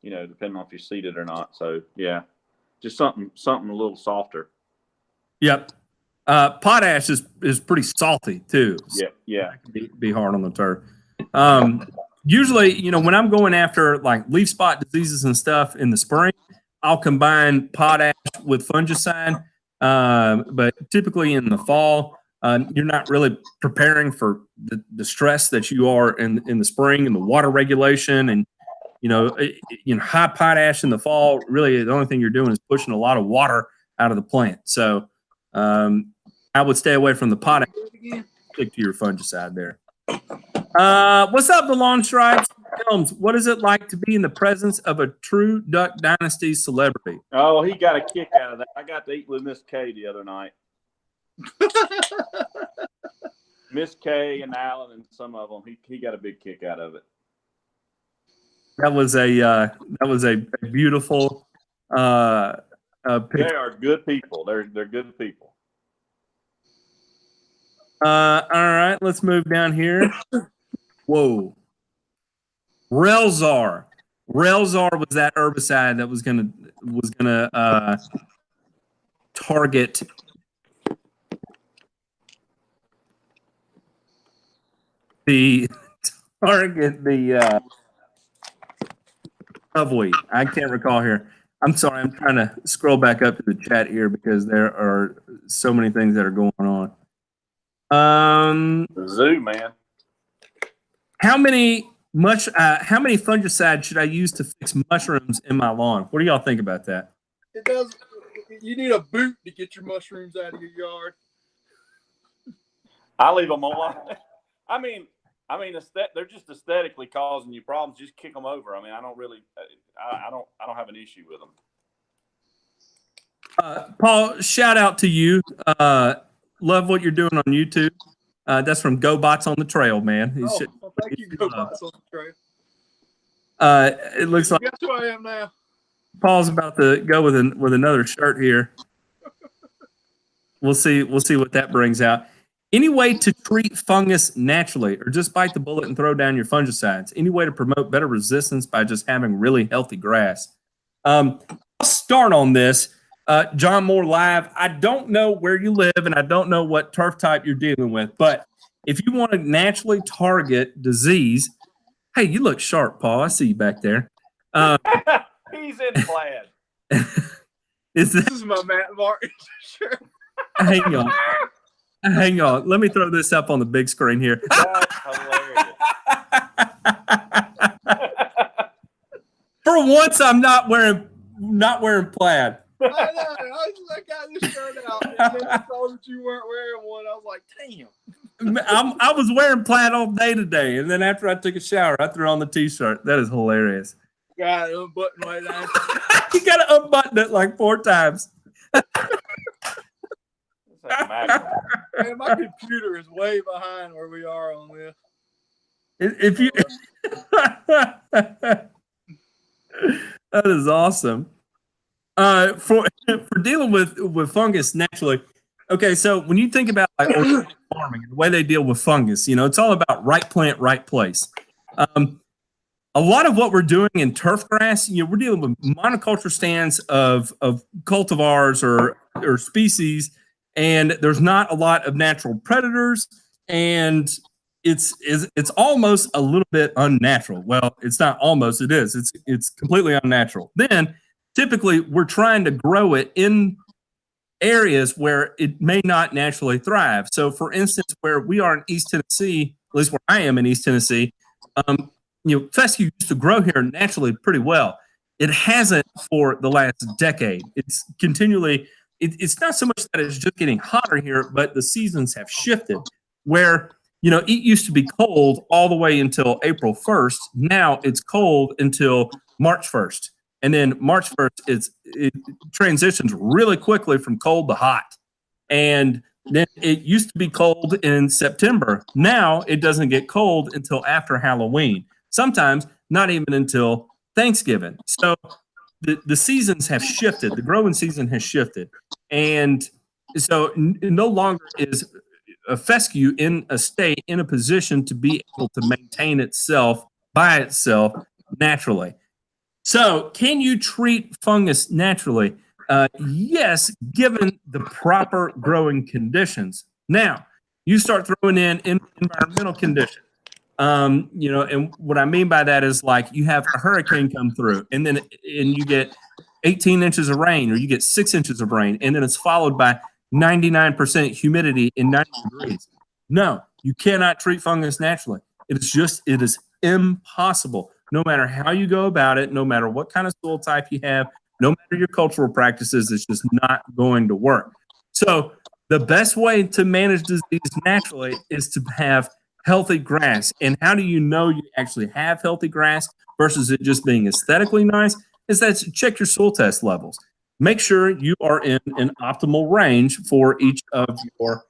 depending on if you seed it or not. So yeah, just something a little softer. Yep. Potash is pretty salty too. So yeah. Be hard on the turf. Usually, when I'm going after like leaf spot diseases and stuff in the spring, I'll combine potash with fungicide. But typically in the fall, you're not really preparing for the stress that you are in the spring and the water regulation. And, high potash in the fall, really the only thing you're doing is pushing a lot of water out of the plant. So I would stay away from the potash. Stick to your fungicide there. What's up, the Long Stripes? Elms, what is it like to be in the presence of a true Duck Dynasty celebrity? Oh, he got a kick out of that. I got to eat with Miss K the other night. Miss K and Alan and some of them, he got a big kick out of it. That was a beautiful picture. They are good people. They're good people. All right, let's move down here. Whoa. Relzar. Relzar was that herbicide that was gonna target. The Dubweed. I can't recall here. I'm sorry. I'm trying to scroll back up to the chat here because there are so many things that are going on. Zoo, man. How many fungicide should I use to fix mushrooms in my lawn? What do y'all think about that? You need a boot to get your mushrooms out of your yard. I leave them alone. I mean, they're just aesthetically causing you problems. Just kick them over. I mean, I don't really, I don't have an issue with them. Paul, shout out to you. Love what you're doing on YouTube. That's from GoBots on the Trail, man. Well, thank you, GoBots on the Trail. It looks like. Guess who I am now. Paul's about to go with another shirt here. We'll see what that brings out. Any way to treat fungus naturally, or just bite the bullet and throw down your fungicides? Any way to promote better resistance by just having really healthy grass? I'll start on this. John Moore Live, I don't know where you live, and I don't know what turf type you're dealing with, but if you want to naturally target disease, hey, you look sharp, Paul. I see you back there. He's in plaid. This is my Matt Martin shirt. Hang on. Hang on. Let me throw this up on the big screen here. That's hilarious. For once, I'm not wearing plaid. I know. I got this shirt out, and then I saw that you weren't wearing one. I was like, damn. I was wearing plaid all day today, and then after I took a shower, I threw on the T-shirt. That is hilarious. Got to unbutton right now. You got to unbutton it like 4 times. Man, my computer is way behind where we are on this. If you That is awesome. For dealing with fungus naturally. Okay, so when you think about like organic farming, the way they deal with fungus, you know, it's all about right plant, right place. A lot of what we're doing in turf grass, you know, we're dealing with monoculture stands of cultivars or species, and there's not a lot of natural predators, and it's almost a little bit unnatural. Well, it's not almost, it is. It's completely unnatural. Then typically we're trying to grow it in areas where it may not naturally thrive. So for instance, where we are in East Tennessee, at least where I am in East Tennessee, you know, fescue used to grow here naturally pretty well. It hasn't for the last decade. It's continually, it's not so much that it's just getting hotter here, but the seasons have shifted where, you know, it used to be cold all the way until April 1st. Now it's cold until March 1st. And then March 1st, it transitions really quickly from cold to hot. And then it used to be cold in September. Now it doesn't get cold until after Halloween. Sometimes not even until Thanksgiving. So the seasons have shifted. The growing season has shifted. And so no longer is a fescue in a state in a position to be able to maintain itself by itself naturally. So can you treat fungus naturally? Yes, given the proper growing conditions. Now, you start throwing in environmental conditions. You know, and what I mean by that is like you have a hurricane come through and then you get 18 inches of rain or you get 6 inches of rain and then it's followed by 99% humidity in 90 degrees. No, you cannot treat fungus naturally. It is impossible. No matter how you go about it, no matter what kind of soil type you have, no matter your cultural practices, it's just not going to work. So the best way to manage disease naturally is to have healthy grass. And how do you know you actually have healthy grass versus it just being aesthetically nice? Is that check your soil test levels. Make sure you are in an optimal range for each of your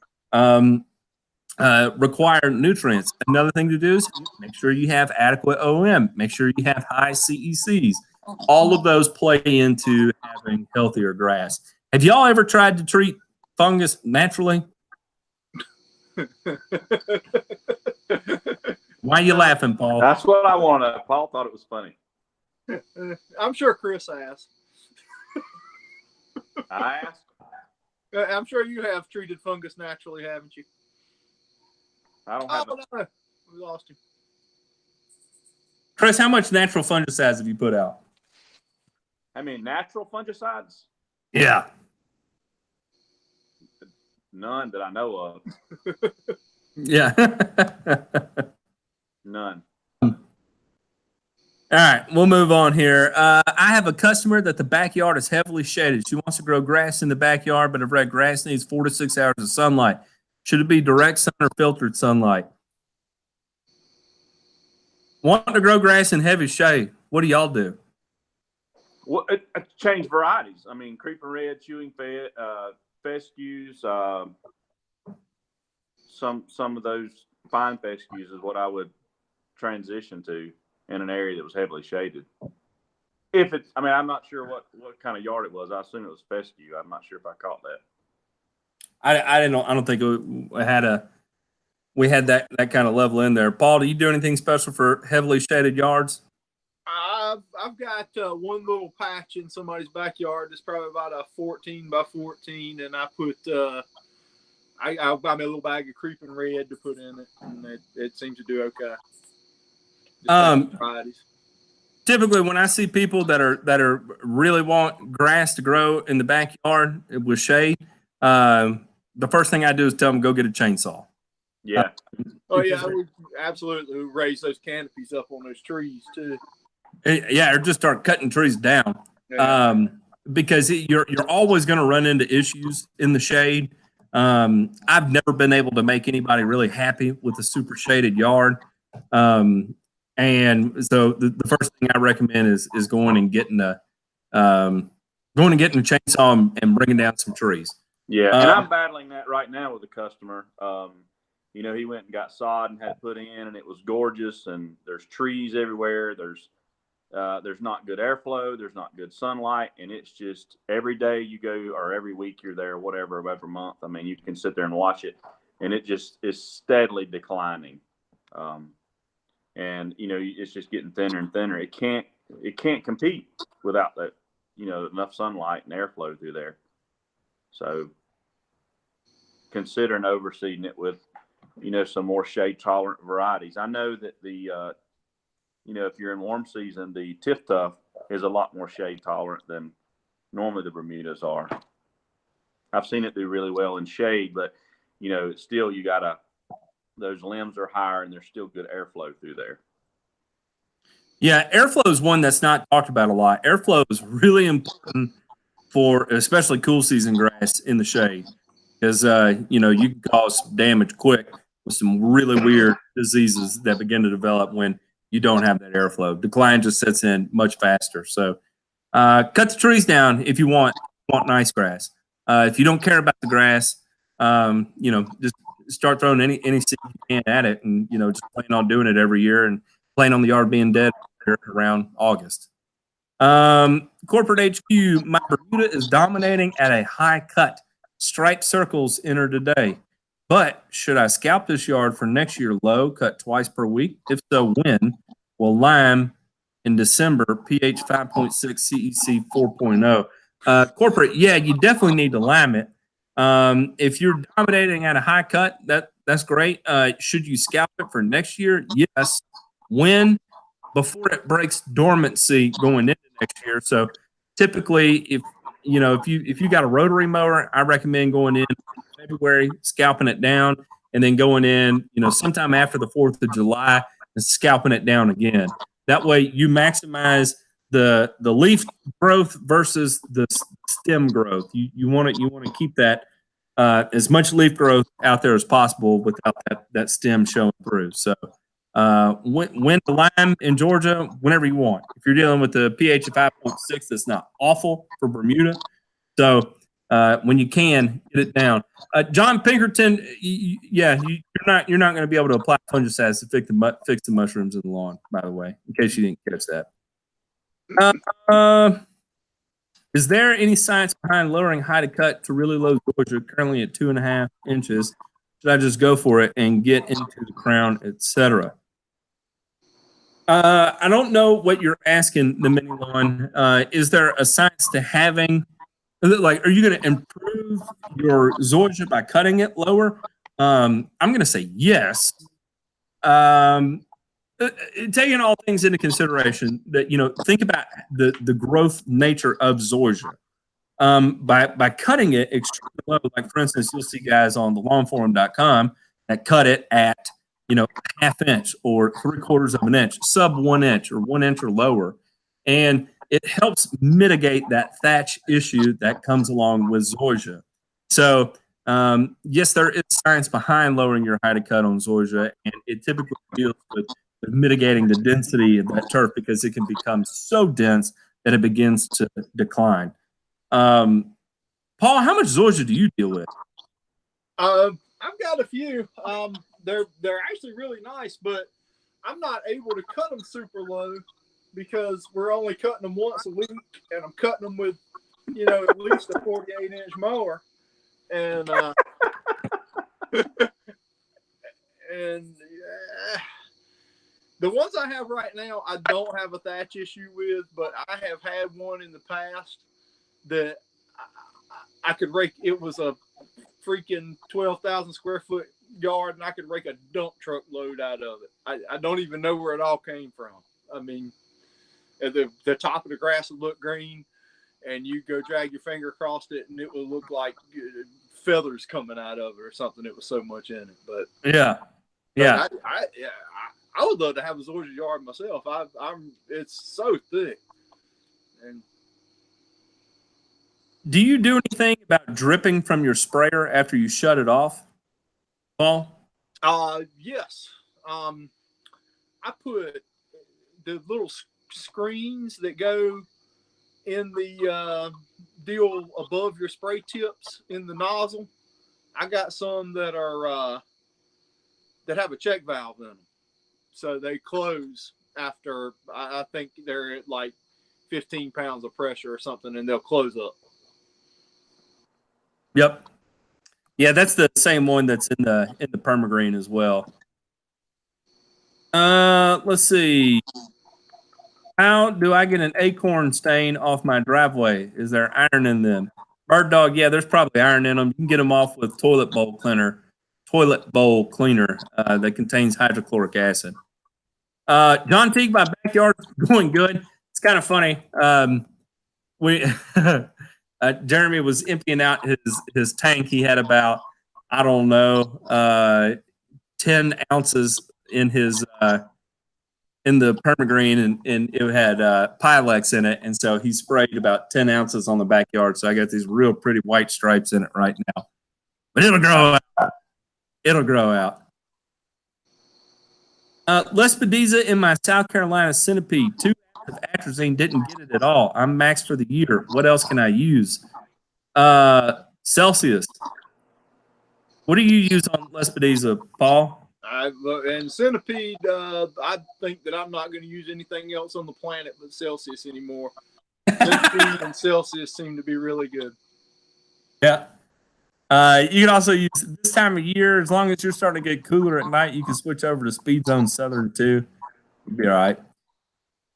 required nutrients. Another thing to do is make sure you have adequate OM, make sure you have high CECs. All of those play into having healthier grass. Have y'all ever tried to treat fungus naturally? Why are you laughing, Paul? That's what I want to. Paul thought it was funny. I'm sure Chris asked. I asked. I'm sure you have treated fungus naturally, haven't you? I don't have no. We lost him. Chris, how much natural fungicides have you put out? I mean, natural fungicides? Yeah. None that I know of. Yeah. None. All right, we'll move on here. I have a customer that the backyard is heavily shaded. She wants to grow grass in the backyard, but I've read grass needs 4 to 6 hours of sunlight. Should it be direct sun or filtered sunlight? Want to grow grass in heavy shade. What do y'all do? Well, change varieties. I mean, creeper red, chewing fescues, some of those fine fescues is what I would transition to in an area that was heavily shaded. If it's, I mean, I'm not sure what kind of yard it was. I assume it was fescue. I'm not sure if I caught that. I don't think it had we had that kind of level in there. Paul, do you do anything special for heavily shaded yards? I've got one little patch in somebody's backyard that's probably about a 14 by 14, and I put I buy me a little bag of creeping red to put in it, and it seems to do okay. Typically, when I see people that are really want grass to grow in the backyard with shade. The first thing I do is tell them go get a chainsaw. Yeah. Oh yeah, we absolutely raise those canopies up on those trees too. Yeah, or just start cutting trees down. Yeah. Because you're always going to run into issues in the shade. I've never been able to make anybody really happy with a super shaded yard. And so the first thing I recommend is going and getting a chainsaw and bringing down some trees. Yeah, and I'm battling that right now with a customer. You know, he went and got sod and had it put in, and it was gorgeous. And there's trees everywhere. There's There's not good airflow. There's not good sunlight. And it's just every day you go, or every week you're there, whatever, every month. I mean, you can sit there and watch it, and it just is steadily declining. And, you know, it's just getting thinner and thinner. It can't compete without that, you know, enough sunlight and airflow through there. So considering overseeding it with, you know, some more shade tolerant varieties. I know that the, you know, if you're in warm season, the Tiff Tuff is a lot more shade tolerant than normally the Bermudas are. I've seen it do really well in shade, but, you know, it's still, you gotta, those limbs are higher and there's still good airflow through there. Yeah, airflow is one that's not talked about a lot. Airflow is really important for especially cool season grass in the shade, because, you know, you can cause damage quick with some really weird diseases that begin to develop when you don't have that airflow. Decline just sets in much faster. So cut the trees down if you want nice grass. If you don't care about the grass, you know, just start throwing any seed you can at it, and, you know, just plan on doing it every year and plan on the yard being dead around August. Corporate HQ, my Bermuda is dominating at a high cut. Striped circles enter today. But should I scalp this yard for next year low, cut twice per week? If so, when? Will lime in December, pH 5.6, CEC 4.0. Corporate, yeah, you definitely need to lime it. If you're dominating at a high cut, that's great. Should you scalp it for next year? Yes. When? Before it breaks dormancy going into next year. So typically, if you know, if you got a rotary mower, I recommend going in February, scalping it down, and then going in, you know, sometime after the 4th of July and scalping it down again. That way you maximize the leaf growth versus the stem growth. You want to keep that as much leaf growth out there as possible without that stem showing through. So when the lime in Georgia, whenever you want. If you're dealing with the pH of 5.6, that's not awful for Bermuda. So when you can, get it down. John Pinkerton, you're not going to be able to apply fungicides to fix the mushrooms in the lawn, by the way, in case you didn't catch that. Is there any science behind lowering height of cut to really low Georgia, currently at 2.5 inches? Should I just go for it and get into the crown, etc.? I don't know what you're asking, the mini lawn. Is there a science to having, like, are you going to improve your zoysia by cutting it lower? I'm going to say yes. Taking all things into consideration, that, you know, think about the growth nature of zoysia. By cutting it extremely low, like, for instance, you'll see guys on the lawnforum.com that cut it at, you know, 1/2 inch or 3/4 of an inch, sub 1 inch or 1 inch or lower. And it helps mitigate that thatch issue that comes along with zoysia. So, yes, there is science behind lowering your height of cut on zoysia, and it typically deals with mitigating the density of that turf, because it can become so dense that it begins to decline. Paul, how much zoysia do you deal with? I've got a few. They're actually really nice, but I'm not able to cut them super low because we're only cutting them once a week, and I'm cutting them with, you know, at least a 48 inch mower, and the ones I have right now, I don't have a thatch issue with, but I have had one in the past that I could rake. It was a freaking 12,000 square foot yard, and I could rake a dump truck load out of it. I don't even know where it all came from. I mean, the top of the grass would look green, and you go drag your finger across it, and it would look like feathers coming out of it or something. It was so much in it. But yeah. I would love to have a zoysia yard myself. It's so thick. And do you do anything about dripping from your sprayer after you shut it off, Paul? Yes. I put the little screens that go in the deal above your spray tips in the nozzle. I got some that are that have a check valve in them, so they close after, I think they're at like 15 pounds of pressure or something, and they'll close up. Yep. Yeah, that's the same one that's in the Permagrain as well. Let's see. How do I get an acorn stain off my driveway? Is there iron in them? Bird dog, yeah, there's probably iron in them. You can get them off with toilet bowl cleaner that contains hydrochloric acid. John Teague, my backyard's going good. It's kind of funny. We Jeremy was emptying out his tank. He had about, I don't know, 10 ounces in his in the Permagreen, and it had Pylex in it, and so he sprayed about 10 ounces on the backyard. So I got these real pretty white stripes in it right now, but it'll grow out. It'll grow out. Lespediza in my South Carolina centipede. 2 ounces of atrazine, didn't get it at all. I'm maxed for the year. What else can I use? Celsius. What do you use on Lespediza, Paul? And centipede, I think that I'm not going to use anything else on the planet but Celsius anymore. Centipede and Celsius seem to be really good. Yeah. You can also use, this time of year, as long as you're starting to get cooler at night, you can switch over to Speed Zone Southern too. You'll be all right.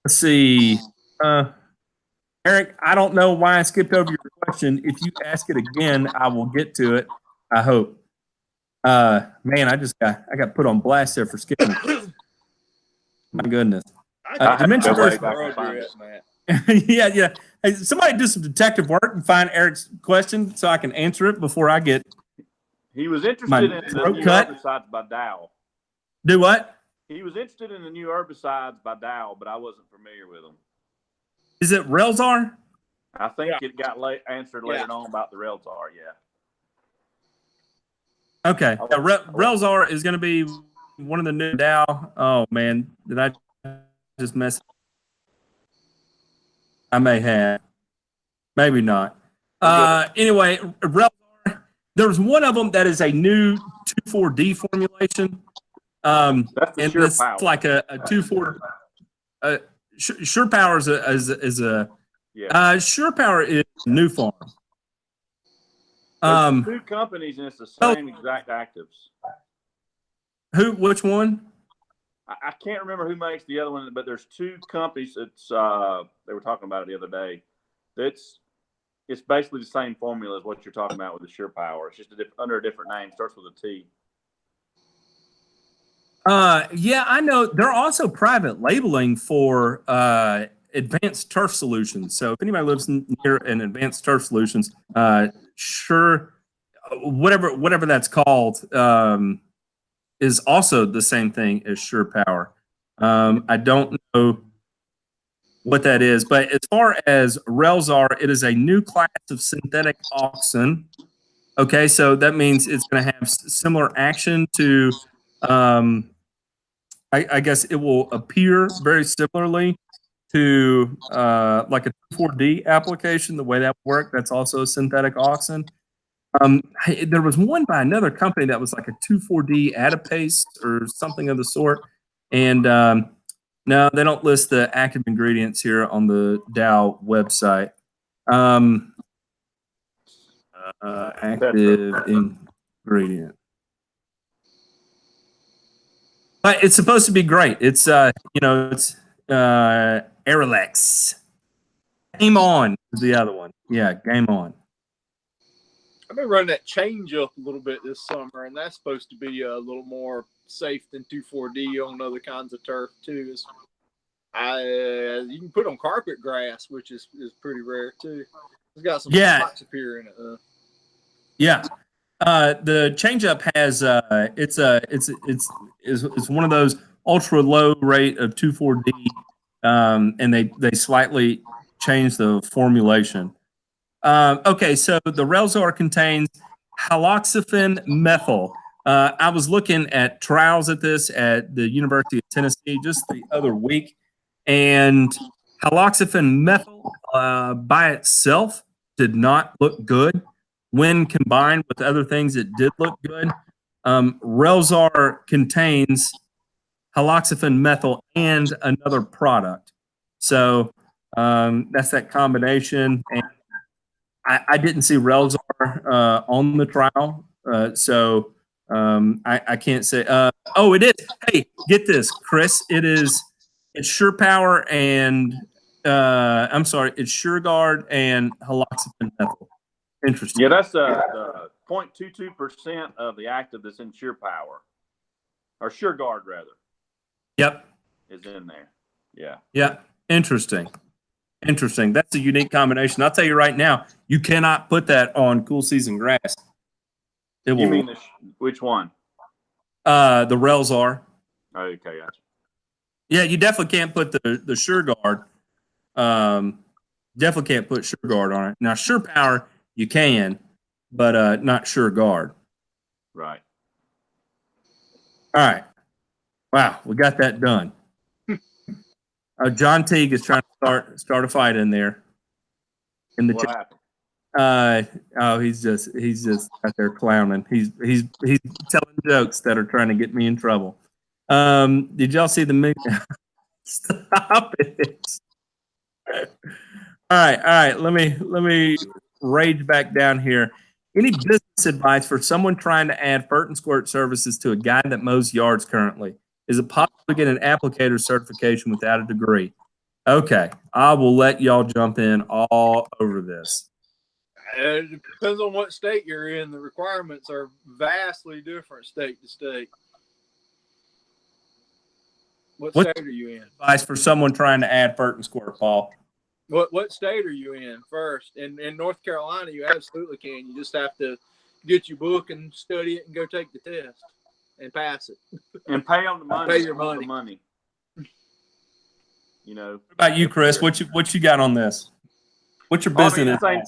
Let's see. Eric, I don't know why I skipped over your question. If you ask it again, I will get to it, I hope. Man, I got put on blast there for skipping. My goodness. Dimension First. Yeah. Hey, somebody do some detective work and find Eric's question so I can answer it before I get. He was interested in the new herbicides by Dow. Do what? He was interested in the new herbicides by Dow, but I wasn't familiar with them. Is it Relzar? I think it got answered later on about the Relzar. Yeah. Okay, yeah, Relzar is going to be one of the new Dow. Oh, man, did I just mess up? I may have. Maybe not. Anyway, Relzar, there's one of them that is a new 2,4-D formulation. That's and sure it's power. Like a 2,4. SurePower is a yeah. SurePower is New Farm. Two companies and it's the same exact actives. Who? Which one? I can't remember who makes the other one, but there's two companies. It's they were talking about it the other day. It's basically the same formula as what you're talking about with the SurePower. It's just under a different name. Starts with a T. Yeah, I know. They're also private labeling for Advanced Turf Solutions. So if anybody lives near an Advanced Turf Solutions, sure, whatever that's called, is also the same thing as SurePower. I don't know what that is, but as far as Relzar, it is a new class of synthetic auxin. Okay, so that means it's going to have similar action to, I guess it will appear very similarly to like a 4D application, the way that worked. That's also a synthetic auxin. There was one by another company that was like a 2,4-D adipase or something of the sort. And no, they don't list the active ingredients here on the Dow website. Active ingredient. But it's supposed to be great. It's, it's Aerelex. Game On is the other one. Yeah, Game On. I've been running that change up a little bit this summer, and that's supposed to be a little more safe than 2,4-D on other kinds of turf too. You can put on carpet grass, which is pretty rare too. It's got some spots up here in it. Yeah. The change up has it's one of those ultra low rate of 2,4-D, and they slightly change the formulation. Okay, so the Relzar contains haloxifen methyl. I was looking at trials at this at the University of Tennessee just the other week, and haloxifen methyl by itself did not look good. When combined with other things, it did look good. Relzar contains haloxifen methyl, and another product. So that's that combination. And I didn't see Relzar on the trial, so I can't say. Oh, it is. Hey, get this, Chris. It is. It's SurePower and I'm sorry, it's SureGuard and haloxifen methyl. Interesting. Yeah, that's 0.22% of the active that's in SurePower, or SureGuard rather. Yep, is in there. Yeah. Yeah. Interesting. Interesting. That's a unique combination. I'll tell you right now, you cannot put that on cool season grass. It will. You mean the which one? The Relzar. Okay, gotcha. Yeah, you definitely can't put the SureGuard. Definitely can't put SureGuard on it. Now, SurePower you can, but not SureGuard. Right. All right. Wow, we got that done. John Teague is trying to start a fight in there. In the chat. Oh, he's just out there clowning. He's telling jokes that are trying to get me in trouble. Did y'all see the movie? Stop it! All right. Let me rage back down here. Any business advice for someone trying to add Fert and Squirt services to a guy that mows yards currently? Is it possible to get an applicator certification without a degree? Okay, I will let y'all jump in all over this. It depends on what state you're in. The requirements are vastly different state to state. What state are you in? Advice for someone trying to add Fert and Squirt, Paul. What state are you in first? In North Carolina, you absolutely can. You just have to get your book and study it and go take the test and pass it. And pay on the money. Pay your money. You know. What about you, Chris? What you got on this? What's your business? I mean,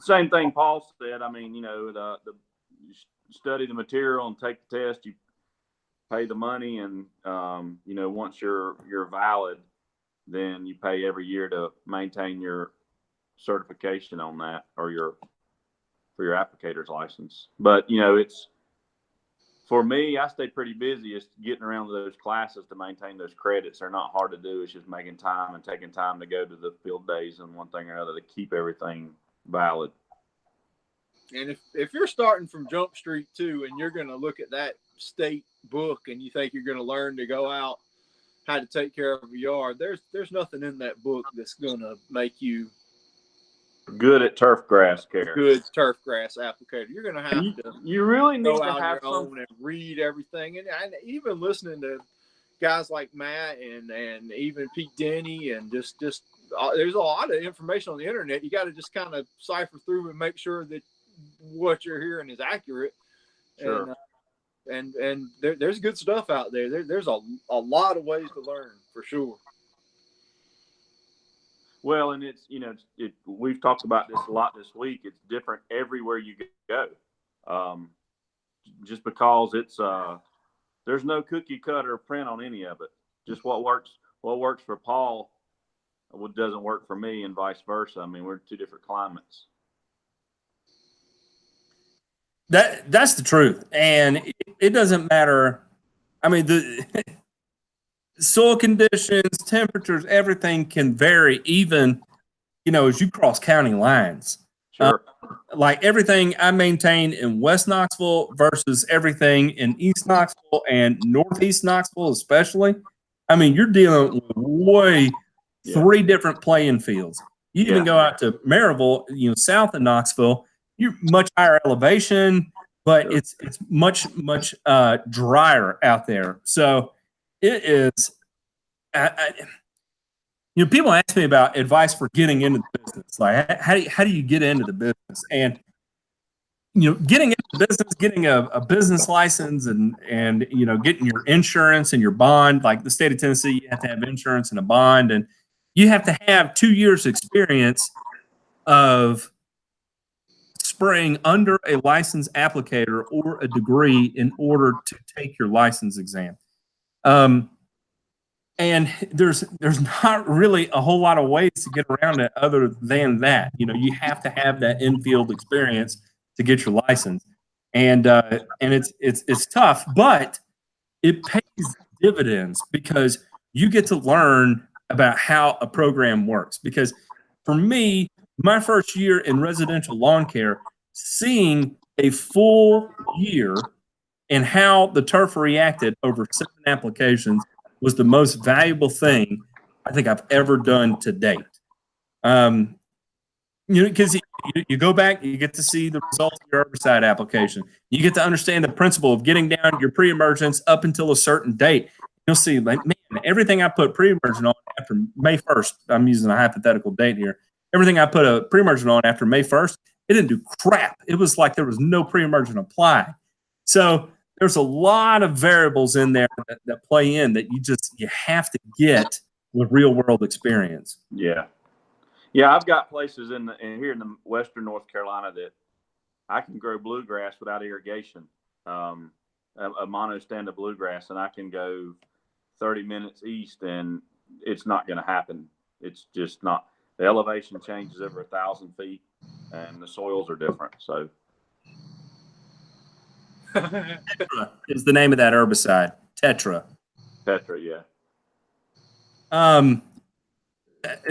same thing Paul said. I mean, you know, you study the material and take the test. You pay the money, and you know, once you're valid, then you pay every year to maintain your certification on that, or for your applicator's license. But you know, it's for me, I stay pretty busy. It's getting around to those classes to maintain those credits. They're not hard to do. It's just making time and taking time to go to the field days and one thing or another to keep everything valid. And if you're starting from Jump Street too, and you're going to look at that state book and you think you're going to learn to go out how to take care of a yard, there's nothing in that book that's going to make you good at turf grass care. Good turf grass applicator. You're going to have to. You really need to have someone and read everything, and even listening to guys like Matt and even Pete Denny, and just there's a lot of information on the internet. You got to just kind of cipher through and make sure that what you're hearing is accurate. Sure. And there's good stuff out there. There's a lot of ways to learn for sure. Well, and it's, you know, we've talked about this a lot this week. It's different everywhere you go. Just because it's there's no cookie cutter print on any of it. Just what works for Paul, what doesn't work for me, and vice versa. I mean, we're two different climates. That's the truth, and it doesn't matter. I mean, the soil conditions, temperatures, everything can vary. Even, you know, as you cross county lines, sure. Like everything I maintain in West Knoxville versus everything in East Knoxville and Northeast Knoxville, especially. I mean, you're dealing with three different playing fields. You even go out to Maryville, you know, south of Knoxville. You're much higher elevation, but sure. It's much drier out there. So it is. You know, people ask me about advice for getting into the business. Like, how do you get into the business? And you know, getting into the business, getting a business license, and you know, getting your insurance and your bond. Like the state of Tennessee, you have to have insurance and a bond, and you have to have 2 years experience of spraying under a licensed applicator or a degree in order to take your license exam. And there's not really a whole lot of ways to get around it other than that. You know, you have to have that in-field experience to get your license. And it's tough, but it pays dividends, because you get to learn about how a program works. Because for me, my first year in residential lawn care, seeing a full year and how the turf reacted over 7 applications was the most valuable thing I think I've ever done to date. You know, because you go back, you get to see the results of your herbicide application. You get to understand the principle of getting down your pre-emergence up until a certain date. You'll see, like, man, everything I put pre-emergent on after May 1st, I'm using a hypothetical date here. Everything I put a pre-emergent on after May 1st, it didn't do crap. It was like there was no pre-emergent applied. So there's a lot of variables in there that play in that you have to get with real world experience. Yeah. Yeah, I've got places here in the western North Carolina that I can grow bluegrass without irrigation, a monostand of bluegrass, and I can go 30 minutes east, and it's not going to happen. It's just not. The elevation changes over 1,000 feet, and the soils are different. So, Tetra is the name of that herbicide. Tetra. Tetra, yeah.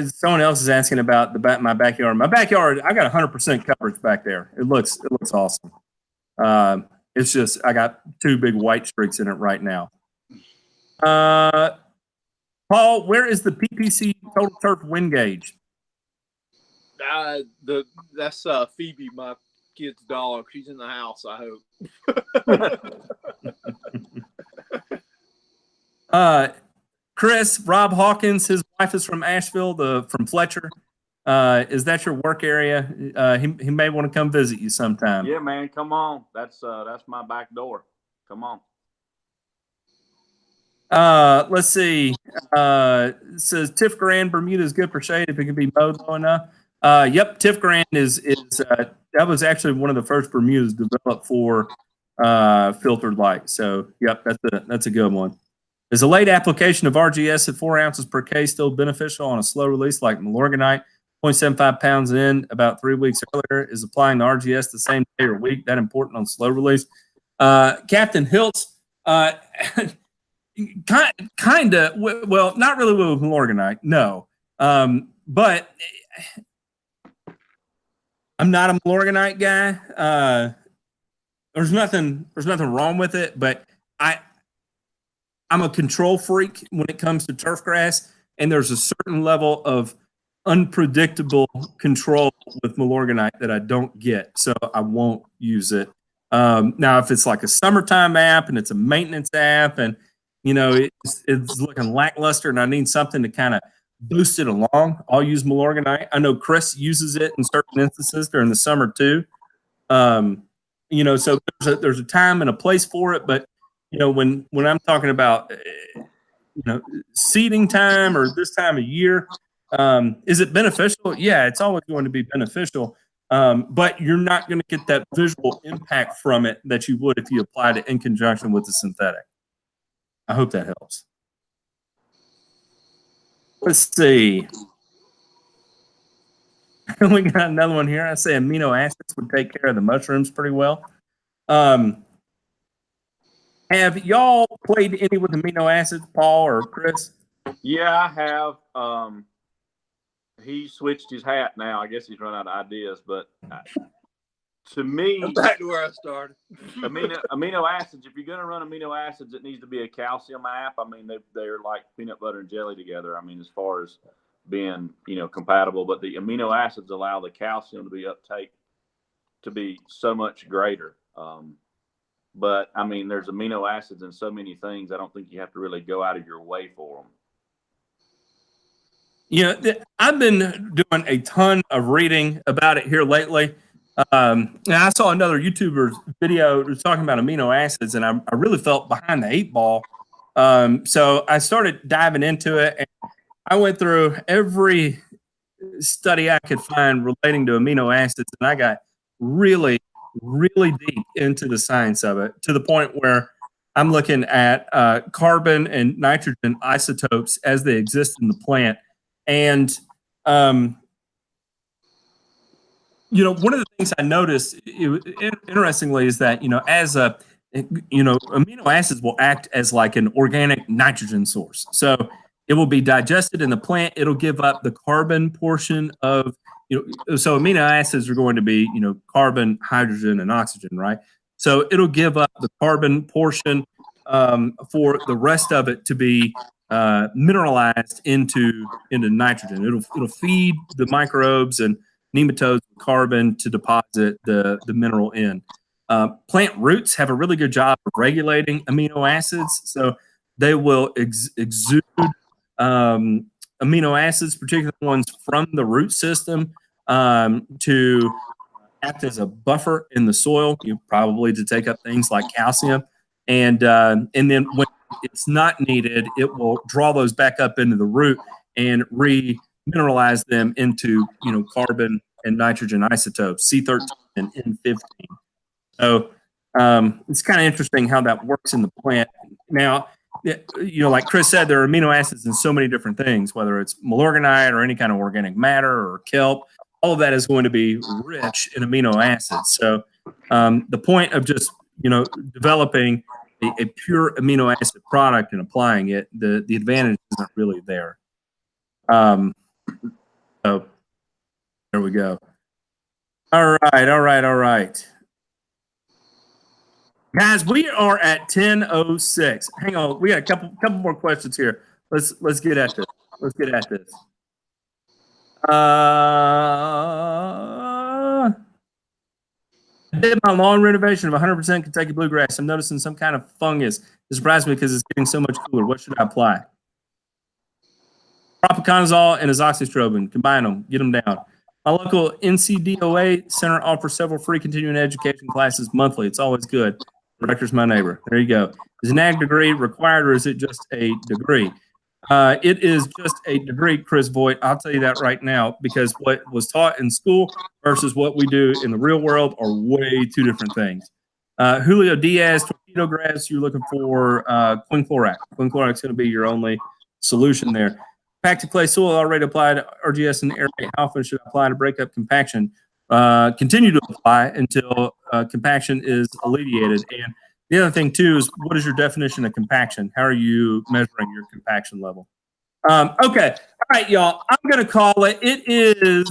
Someone else is asking about my backyard. My backyard, I got 100% coverage back there. It looks awesome. It's just I got 2 big white streaks in it right now. Paul, where is the PPC total turf wind gauge? That's Phoebe, my kid's dog. She's in the house, I hope. Chris, Rob Hawkins, his wife is from Asheville, from Fletcher. Is that your work area? He may want to come visit you sometime. Yeah, man, come on. That's my back door. Come on. Let's see. It says Tiff Grand Bermuda is good for shade if it can be mowed low enough. Yep, Tiff Grand is that was actually one of the first Bermudas developed for filtered light. So yep, that's a good one. Is a late application of RGS at 4 ounces per K still beneficial on a slow release like Milorganite? 0.75 pounds in about 3 weeks earlier. Is applying the RGS the same day or week that important on slow release? Captain Hiltz, kind of, well, not really with Milorganite, no. But I'm not a Milorganite guy. There's nothing wrong with it, but I'm a control freak when it comes to turf grass, and there's a certain level of unpredictable control with Milorganite that I don't get, so I won't use it. Now, if it's like a summertime app and it's a maintenance app and, you know, it's looking lackluster and I need something to kind of boost it along, I'll use Milorganite. I know Chris uses it in certain instances during the summer too. You know, so there's a time and a place for it, but you know, when I'm talking about, you know, seeding time or this time of year, is it beneficial? Yeah, it's always going to be beneficial, but you're not going to get that visual impact from it that you would if you applied it in conjunction with the synthetic. I hope that helps. Let's see. We got another one here. I say amino acids would take care of the mushrooms pretty well. Have y'all played any with amino acids, Paul or Chris? Yeah, I have. He switched his hat now. I guess he's run out of ideas. But to me, back to where I started. Amino acids, if you're going to run amino acids, it needs to be a calcium app. I mean, they're like peanut butter and jelly together. I mean, as far as being, you know, compatible. But the amino acids allow the calcium to be uptake to be so much greater. But, I mean, there's amino acids in so many things, I don't think you have to really go out of your way for them. Yeah, I've been doing a ton of reading about it here lately. And I saw another YouTuber's video talking about amino acids, and I really felt behind the 8 ball. So I started diving into it, and I went through every study I could find relating to amino acids, and I got really deep into the science of it, to the point where I'm looking at carbon and nitrogen isotopes as they exist in the plant. And, you know, one of the things I noticed, interestingly, is that, you know, as a you know, amino acids will act as like an organic nitrogen source. So it will be digested in the plant. It'll give up the carbon portion of, you know, so amino acids are going to be, you know, carbon, hydrogen, and oxygen, right? So it'll give up the carbon portion for the rest of it to be mineralized into nitrogen. It'll feed the microbes and nematodes with carbon to deposit the mineral in. Plant roots have a really good job of regulating amino acids, so they will exude amino acids, particular ones from the root system, to act as a buffer in the soil, probably to take up things like calcium. And then when it's not needed, it will draw those back up into the root and remineralize them into, you know, carbon and nitrogen isotopes, C13 and N15. So it's kind of interesting how that works in the plant. Now, you know, like Chris said, there are amino acids in so many different things, whether it's malorganite or any kind of organic matter or kelp. All of that is going to be rich in amino acids. So the point of just, you know, developing a pure amino acid product and applying it, the advantage isn't really there. So there we go. All right. Guys, we are at 10:06. Hang on, we got a couple more questions here. Let's get at this. I did my lawn renovation of 100% Kentucky bluegrass. I'm noticing some kind of fungus. It surprised me because it's getting so much cooler. What should I apply? Propiconazole and azoxystrobin. Combine them. Get them down. My local NCDOA center offers several free continuing education classes monthly. It's always good. Rector's my neighbor. There you go. Is an ag degree required, or is it just a degree? It is just a degree, Chris Voigt. I'll tell you that right now, because what was taught in school versus what we do in the real world are way two different things. Julio Diaz, torpedo grass, you're looking for quinclorac. Quinclorac's going to be your only solution there. Compact to clay soil already applied to RGS and aerate. How often should I apply to break up compaction? Continue to apply until compaction is alleviated. And the other thing, too, is what is your definition of compaction? How are you measuring your compaction level? Okay. All right, y'all. I'm going to call it. It is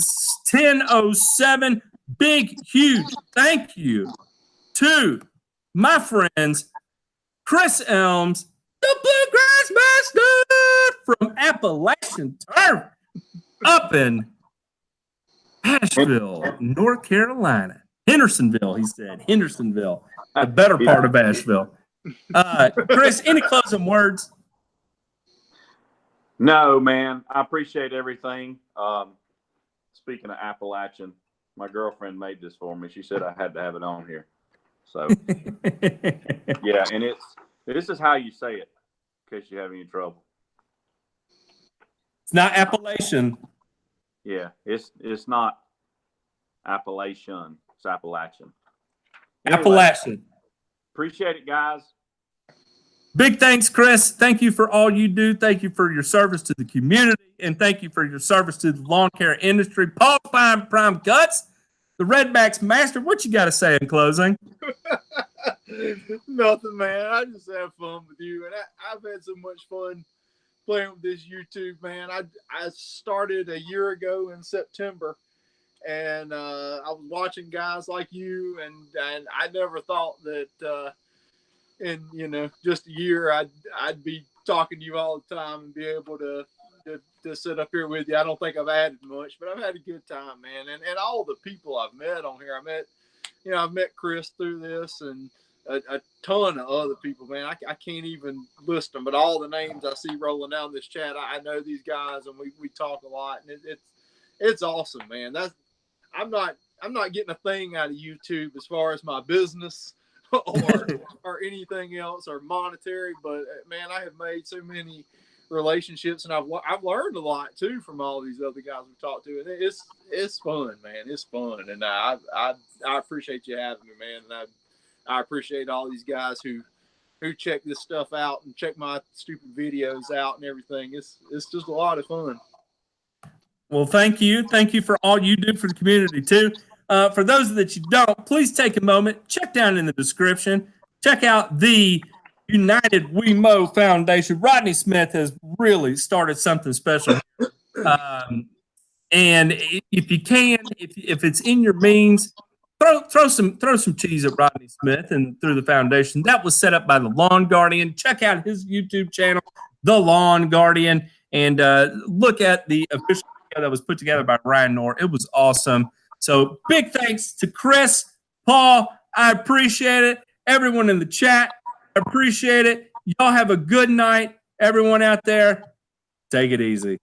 10:07. Big, huge thank you to my friends, Chris Elms, the Bluegrass Master from Appalachian Turf up in Asheville, North Carolina. Hendersonville, he said. Hendersonville, the better part of Asheville. Chris, any closing words? No, man. I appreciate everything. Speaking of Appalachian, my girlfriend made this for me. She said I had to have it on here. So, yeah, and it's... This is how you say it, in case you have any trouble. It's not Appalachian. Yeah, it's not Appalachian. It's Appalachian. Anyway, Appalachian. Appreciate it, guys. Big thanks, Chris. Thank you for all you do. Thank you for your service to the community, and thank you for your service to the lawn care industry. Paul Fine Prime Guts, the Redbacks Master. What you got to say in closing? Nothing, man. I just have fun with you, and I've had so much fun playing with this YouTube, man. I started a year ago in September, and I was watching guys like you, and I never thought that in, you know, just a year I'd be talking to you all the time and be able to sit up here with you. I don't think I've added much, but I've had a good time, man. And all the people I've met on here, I've met Chris through this, and a ton of other people, man. I can't even list them, but all the names I see rolling down this chat, I know these guys, and we talk a lot, and it's awesome, man. That's I'm not getting a thing out of YouTube as far as my business or anything else or monetary, but man, I have made so many relationships, and I've learned a lot too from all these other guys we talked to, and it's fun, man. It's fun, and I appreciate you having me, man, and I appreciate all these guys who check this stuff out and check my stupid videos out and everything. It's just a lot of fun. Well, thank you. Thank you for all you do for the community, too. For those that you don't, please take a moment, check down in the description. Check out the United We Mow Foundation. Rodney Smith has really started something special. And if you can, if it's in your means, throw some cheese at Rodney Smith and through the foundation. That was set up by the Lawn Guardian. Check out his YouTube channel, The Lawn Guardian, and look at the official video that was put together by Ryan Knorr. It was awesome. So big thanks to Chris, Paul. I appreciate it. Everyone in the chat, I appreciate it. Y'all have a good night. Everyone out there, take it easy.